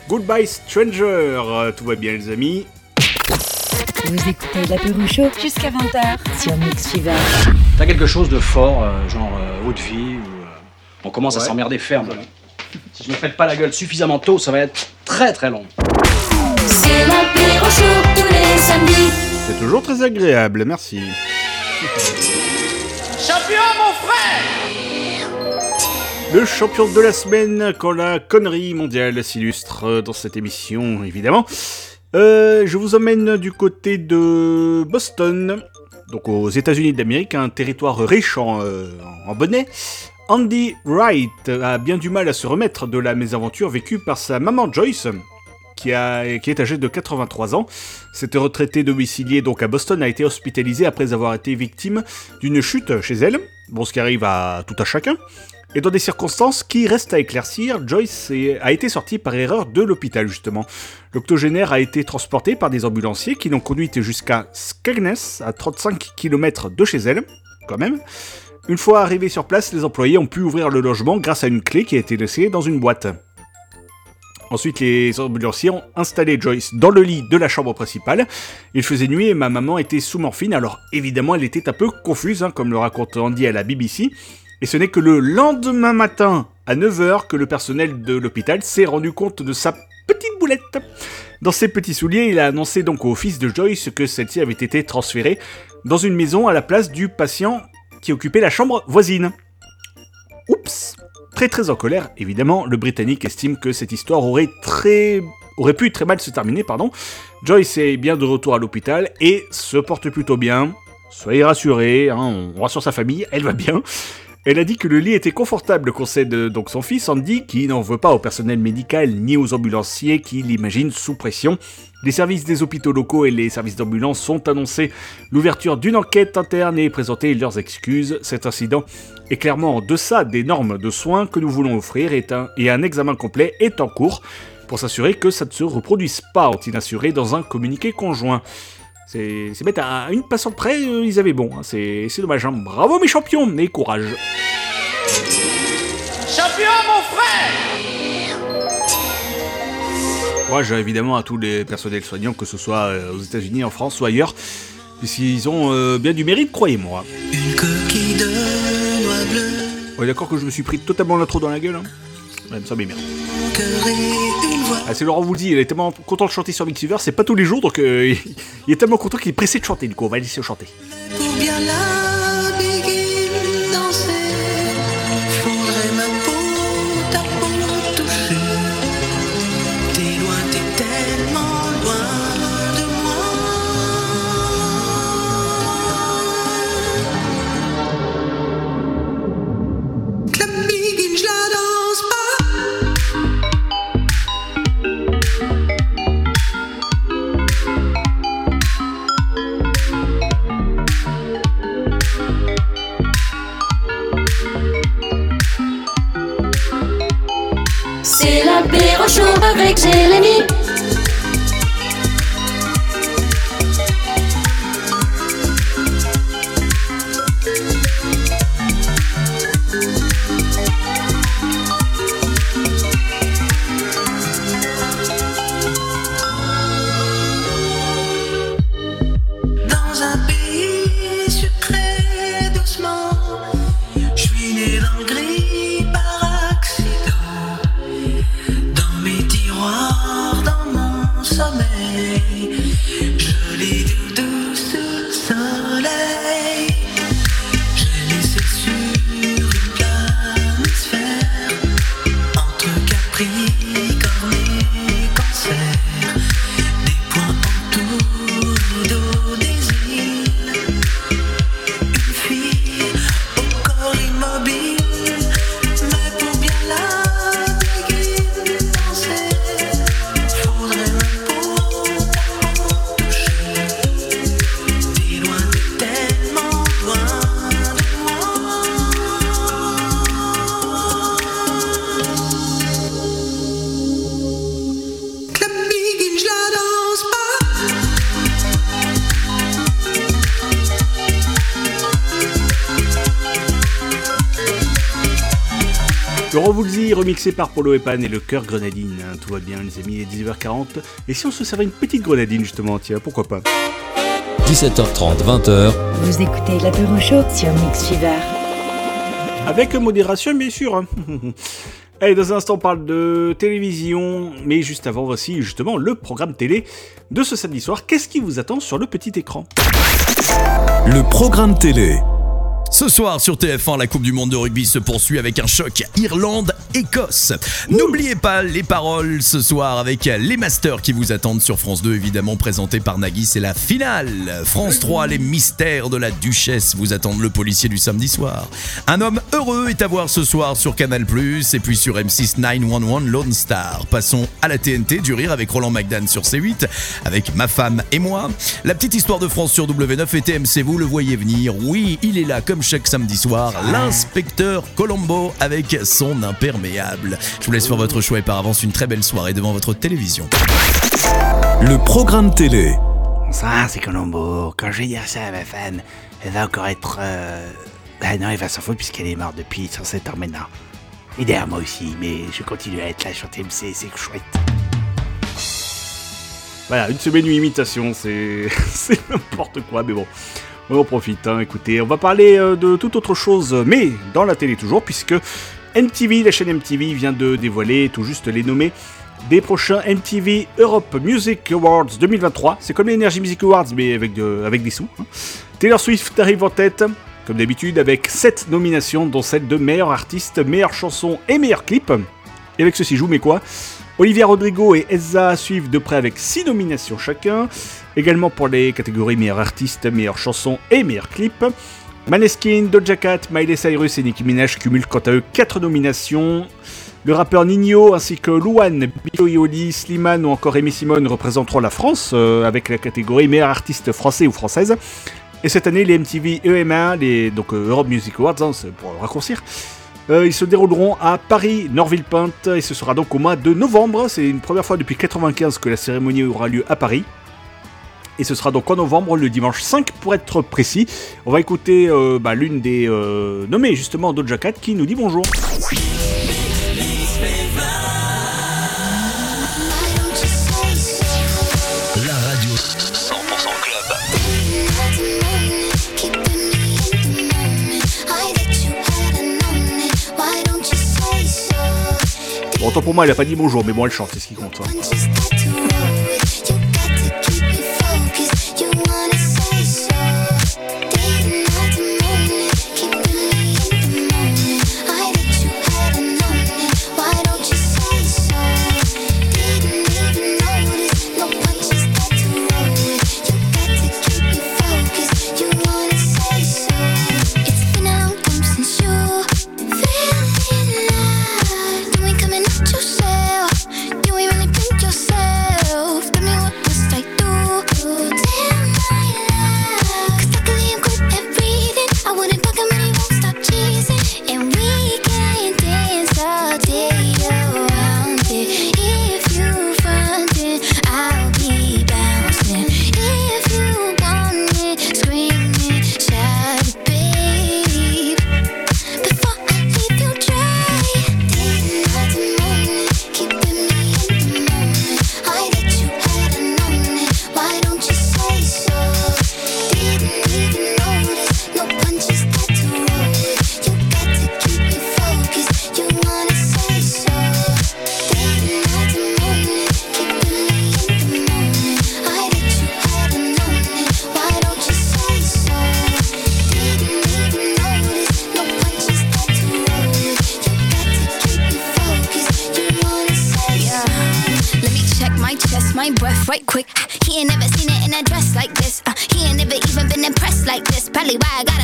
Goodbye Stranger. Tout va bien les amis. Vous écoutez l'apéro chaud jusqu'à 20h sur Mixiver. T'as quelque chose de fort, genre haute vie ou on commence à s'emmerder ferme. Ouais. Si je me fête pas la gueule suffisamment tôt, ça va être très très long. C'est l'apéro chaud tous les samedis. C'est toujours très agréable, merci. Champion mon frère. Le champion de la semaine quand la connerie mondiale s'illustre dans cette émission, évidemment. Je vous emmène du côté de Boston, donc aux États-Unis d'Amérique, un territoire riche en bonnets. Andy Wright a bien du mal à se remettre de la mésaventure vécue par sa maman Joyce, qui est âgée de 83 ans. Cette retraitée domiciliée donc à Boston a été hospitalisée après avoir été victime d'une chute chez elle, bon ce qui arrive à tout à chacun, et dans des circonstances qui restent à éclaircir, Joyce a été sortie par erreur de l'hôpital justement. L'octogénaire a été transportée par des ambulanciers qui l'ont conduite jusqu'à Skegness, à 35 km de chez elle, quand même. Une fois arrivés sur place, les employés ont pu ouvrir le logement grâce à une clé qui a été laissée dans une boîte. Ensuite, les ambulanciers ont installé Joyce dans le lit de la chambre principale. Il faisait nuit et ma maman était sous morphine, alors évidemment elle était un peu confuse, hein, comme le raconte Andy à la BBC. Et ce n'est que le lendemain matin, à 9h, que le personnel de l'hôpital s'est rendu compte de sa petite boulette. Dans ses petits souliers, il a annoncé donc au fils de Joyce que celle-ci avait été transférée dans une maison à la place du patient qui occupait la chambre voisine. Oups. Très très en colère, évidemment, le Britannique estime que cette histoire aurait pu très mal se terminer. Joyce est bien de retour à l'hôpital et se porte plutôt bien. Soyez rassurés, hein, on rassure sa famille, elle va bien. Elle a dit que le lit était confortable, concède donc son fils Andy, qui n'en veut pas au personnel médical ni aux ambulanciers qui l'imaginent sous pression. Les services des hôpitaux locaux et les services d'ambulance sont annoncés l'ouverture d'une enquête interne et présenter leurs excuses. Cet incident est clairement en deçà des normes de soins que nous voulons offrir et un examen complet est en cours pour s'assurer que ça ne se reproduise pas, ont-ils assuré dans un communiqué conjoint. C'est bête, à une passante près, ils avaient bon, hein, c'est dommage. Hein. Bravo mes champions, et courage. Champion mon frère. Courage évidemment à tous les personnels soignants, que ce soit aux États-Unis, en France ou ailleurs, puisqu'ils ont bien du mérite, croyez-moi. Une coquille de noix bleue. Ouais, d'accord que je me suis pris totalement l'intro dans la gueule. Hein. Ouais, ça m'émerde. Ah, c'est Laurent vous le dit, il est tellement content de chanter sur Mixiver, c'est pas tous les jours, donc il est tellement content qu'il est pressé de chanter, du coup on va laisser chanter. Pour bien la béguine danser, fondrait ma peau, ta peau touchée. T'es loin, t'es tellement loin de moi. La béguine, je la danse pas. C'est l'apéro chaud avec Jérémy. Cancer, des points entourés d'eau désir. Laurent Voulzy, remixé par Polo Epan et le Cœur Grenadine. Tout va bien les amis, il est 19h40. Et si on se servait une petite grenadine justement, tiens, pourquoi pas. 17h30, 20h. Vous écoutez l'apéro show sur Mixiver. Avec modération bien sûr. Allez, dans un instant on parle de télévision, mais juste avant voici justement le programme télé de ce samedi soir. Qu'est-ce qui vous attend sur le petit écran? Le programme télé. Ce soir sur TF1, la Coupe du Monde de rugby se poursuit avec un choc Irlande-Écosse. N'oubliez pas les paroles ce soir avec les Masters qui vous attendent sur France 2, évidemment présenté par Nagui, c'est la finale. France 3, les mystères de la Duchesse vous attendent le policier du samedi soir. Un homme heureux est à voir ce soir sur Canal+, et puis sur M6 911 Lone Star. Passons à la TNT, du rire avec Roland McDan sur C8, avec Ma Femme et Moi. La petite histoire de France sur W9 et TMC, vous le voyez venir, oui, il est là comme chaque samedi soir, l'inspecteur Colombo avec son imperméable. Je vous laisse faire votre choix et par avance une très belle soirée devant votre télévision. Le programme télé. Ça c'est Colombo, quand je vais dire ça à ma fan, elle va encore être... Ah non, elle va s'en foutre puisqu'elle est morte depuis 107 ans maintenant. Et derrière moi aussi, mais je continue à être là sur TMC, c'est chouette. Voilà, une semaine une imitation, c'est n'importe quoi, mais bon... On en profite, hein, écoutez, on va parler de toute autre chose, mais dans la télé toujours, puisque MTV, la chaîne MTV vient de dévoiler tout juste les nommés des prochains MTV Europe Music Awards 2023. C'est comme les Energy Music Awards, mais avec des sous. Hein. Taylor Swift arrive en tête, comme d'habitude, avec 7 nominations, dont celle de meilleur artiste, meilleure chanson et meilleur clip. Et avec ceci joue, mais quoi ? Olivia Rodrigo et Ezza suivent de près avec 6 nominations chacun. Également pour les catégories meilleur artiste, meilleure chanson et meilleur clip. Maneskin, Doja Cat, Miley Cyrus et Nicki Minaj cumulent quant à eux 4 nominations. Le rappeur Ninho ainsi que Louane, Bio et Oli, Slimane ou encore Amy Simone représenteront la France avec la catégorie meilleur artiste français ou française. Et cette année, les MTV EMA, donc Europe Music Awards, hein, c'est pour raccourcir, ils se dérouleront à Paris, Nord-Villepinte, et ce sera donc au mois de novembre. C'est une première fois depuis 1995 que la cérémonie aura lieu à Paris. Et ce sera donc en novembre, le dimanche 5 pour être précis. On va écouter l'une des nommées justement, Doja Cat, qui nous dit bonjour. La radio 100% club. Bon, autant pour moi, elle a pas dit bonjour, mais bon, elle chante, c'est ce qui compte. Hein. I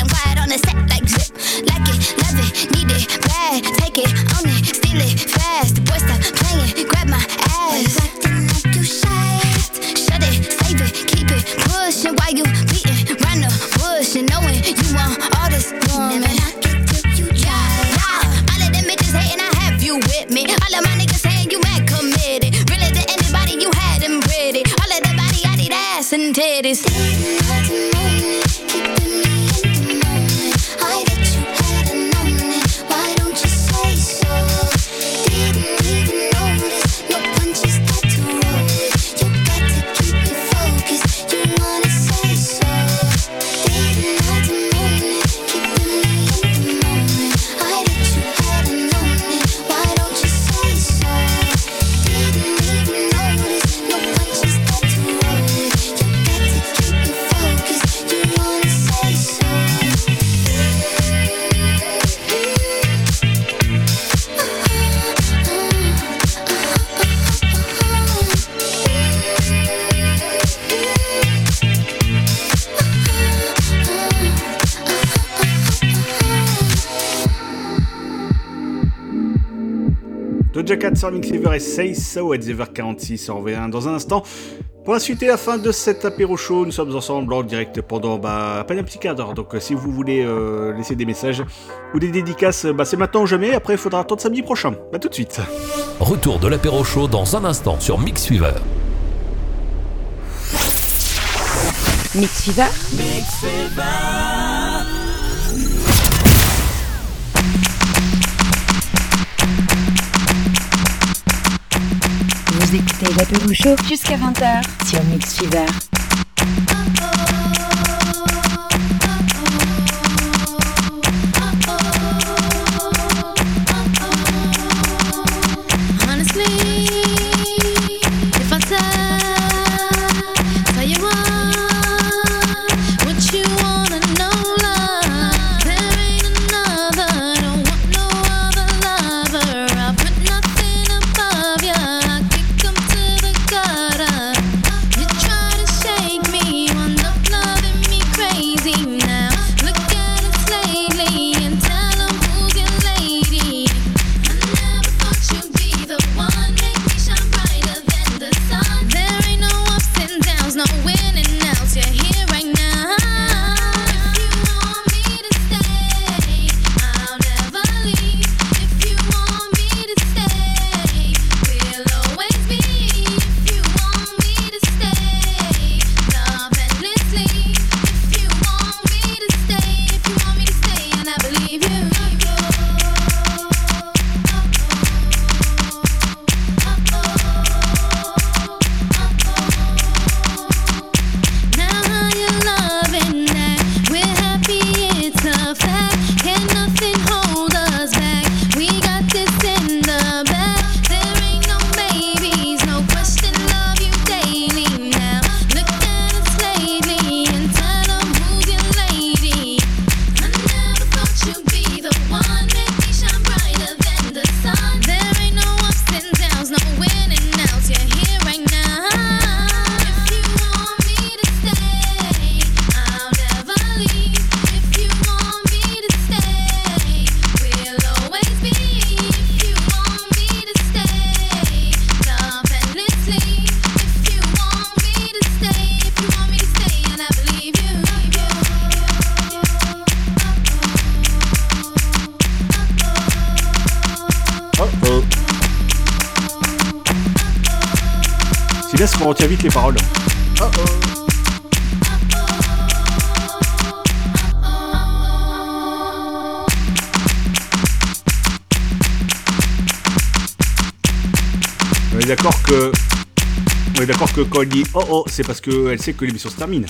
let you have it on me. Why don't you say so? Doja Cat sur Mixiver et Say So at 46 en V1 dans un instant. Pour insulter la fin de cet apéro show, nous sommes ensemble en direct pendant à peine un petit quart d'heure. Donc si vous voulez laisser des messages ou des dédicaces, c'est maintenant ou jamais. Après, il faudra attendre samedi prochain. Tout de suite. Retour de l'apéro show dans un instant sur Mixiver. Mixiver. Vous écoutez l'apéro show jusqu'à 20h sur Mixiver. On retient vite les paroles. On est d'accord que quand elle dit c'est parce qu'elle sait que l'émission se termine.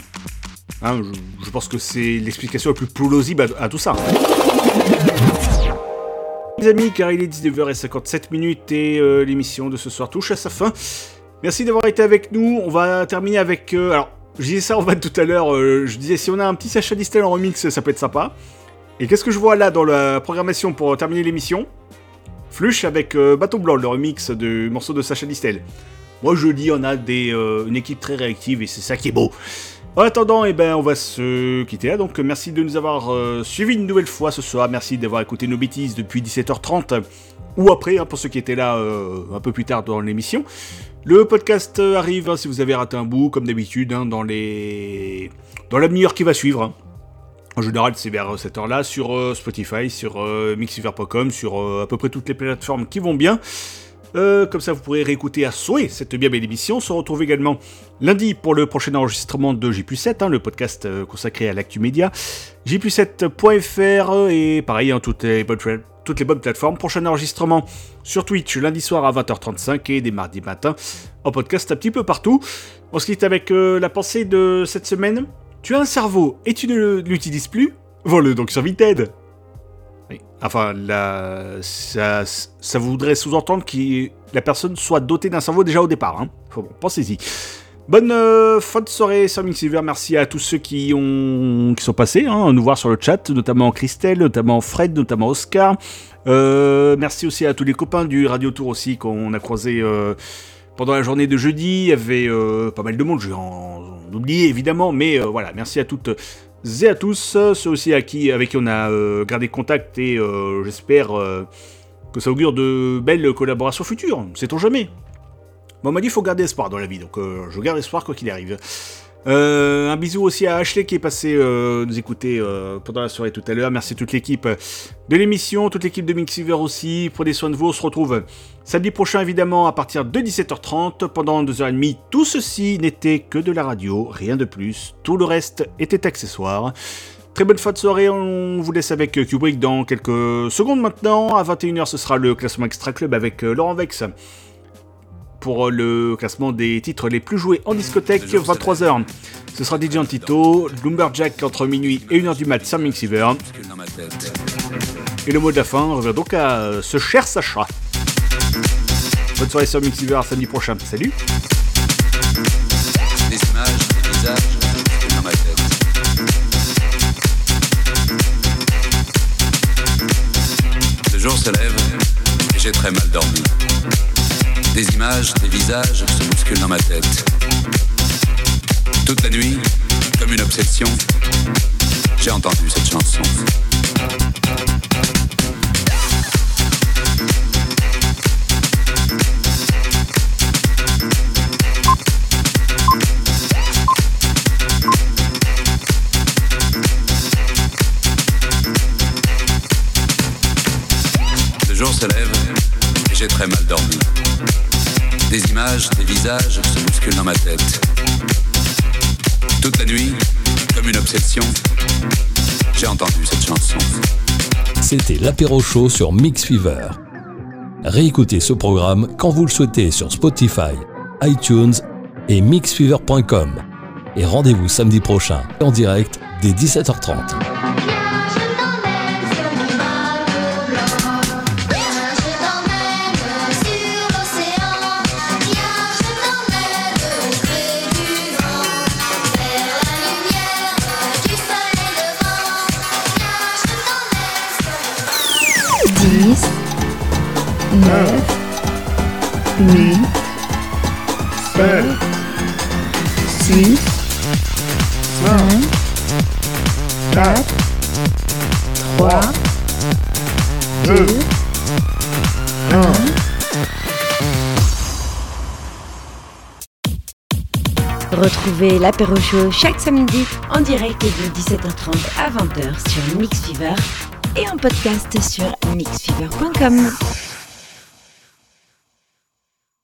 Hein, je pense que c'est l'explication la plus plausible à tout ça. Les amis, car il est 19h57 et l'émission de ce soir touche à sa fin. Merci d'avoir été avec nous. On va terminer avec... alors, je disais ça en fait tout à l'heure. Je disais, si on a un petit Sacha Distel en remix, ça peut être sympa. Et qu'est-ce que je vois là dans la programmation pour terminer l'émission ? Flush avec Bâton Blanc, le remix du morceau de Sacha Distel. Moi, je dis, on a une équipe très réactive et c'est ça qui est beau. En attendant, on va se quitter là. Donc, merci de nous avoir suivis une nouvelle fois ce soir. Merci d'avoir écouté nos bêtises depuis 17h30 ou après, hein, pour ceux qui étaient là un peu plus tard dans l'émission. Le podcast arrive, hein, si vous avez raté un bout, comme d'habitude, hein, dans l'avenir qui va suivre. Hein. En général, c'est vers cette heure-là, sur Spotify, sur Mixiver.com, sur à peu près toutes les plateformes qui vont bien. Comme ça, vous pourrez réécouter à souhait cette bien belle émission. On se retrouve également lundi pour le prochain enregistrement de J+7, hein, le podcast consacré à l'actu média. J+7.fr et pareil, hein, toutes les bonnes plateformes. Prochain enregistrement sur Twitch lundi soir à 20h35 et des mardis matins en podcast un petit peu partout. On se quitte avec la pensée de cette semaine. Tu as un cerveau et tu ne l'utilises plus ? Vole-le donc sur Vinted. Oui. Enfin, ça voudrait sous-entendre que la personne soit dotée d'un cerveau déjà au départ. Hein. Enfin bon, pensez-y. Bonne fin de soirée sur Mixiver, merci à tous ceux qui sont passés, hein, à nous voir sur le chat, notamment Christelle, notamment Fred, notamment Oscar. Merci aussi à tous les copains du Radio Tour aussi qu'on a croisé pendant la journée de jeudi. Il y avait pas mal de monde, je vais en oublier évidemment, mais voilà, merci à toutes et à tous, ceux aussi avec qui on a gardé contact et j'espère... que ça augure de belles collaborations futures, sait-on jamais. Bon, on m'a dit faut garder espoir dans la vie, donc je garde espoir quoi qu'il arrive. Un bisou aussi à Ashley qui est passé nous écouter pendant la soirée tout à l'heure. Merci à toute l'équipe de l'émission, toute l'équipe de Mixiver aussi. Prenez soin de vous, on se retrouve samedi prochain évidemment à partir de 17h30. Pendant 2h30, tout ceci n'était que de la radio, rien de plus. Tout le reste était accessoire. Très bonne fin de soirée, on vous laisse avec Kubrick dans quelques secondes maintenant. À 21h, ce sera le classement Extra Club avec Laurent Vex. Pour le classement des titres les plus joués en discothèque, 23h. Ce sera DJ Antito, Lumberjack entre minuit et 1h du mat, Sam Mixiver. Et le mot de la fin revient donc à ce cher Sacha. Bonne soirée sur Mixiver, à samedi prochain. Salut! Les images, les visages. Le jour se lève et j'ai très mal dormi. Des images, des visages se bousculent dans ma tête. Toute la nuit, comme une obsession, j'ai entendu cette chanson. Le jour se lève et j'ai très mal dormi. Des images, des visages se bousculent dans ma tête. Toute la nuit, comme une obsession, j'ai entendu cette chanson. C'était l'apéro show sur Mixiver. Réécoutez ce programme quand vous le souhaitez sur Spotify, iTunes et mixfever.com. Et rendez-vous samedi prochain en direct dès 17h30. Retrouvez l'apéro show chaque samedi en direct de 17h30 à 20h sur Mixiver et en podcast sur mixfever.com.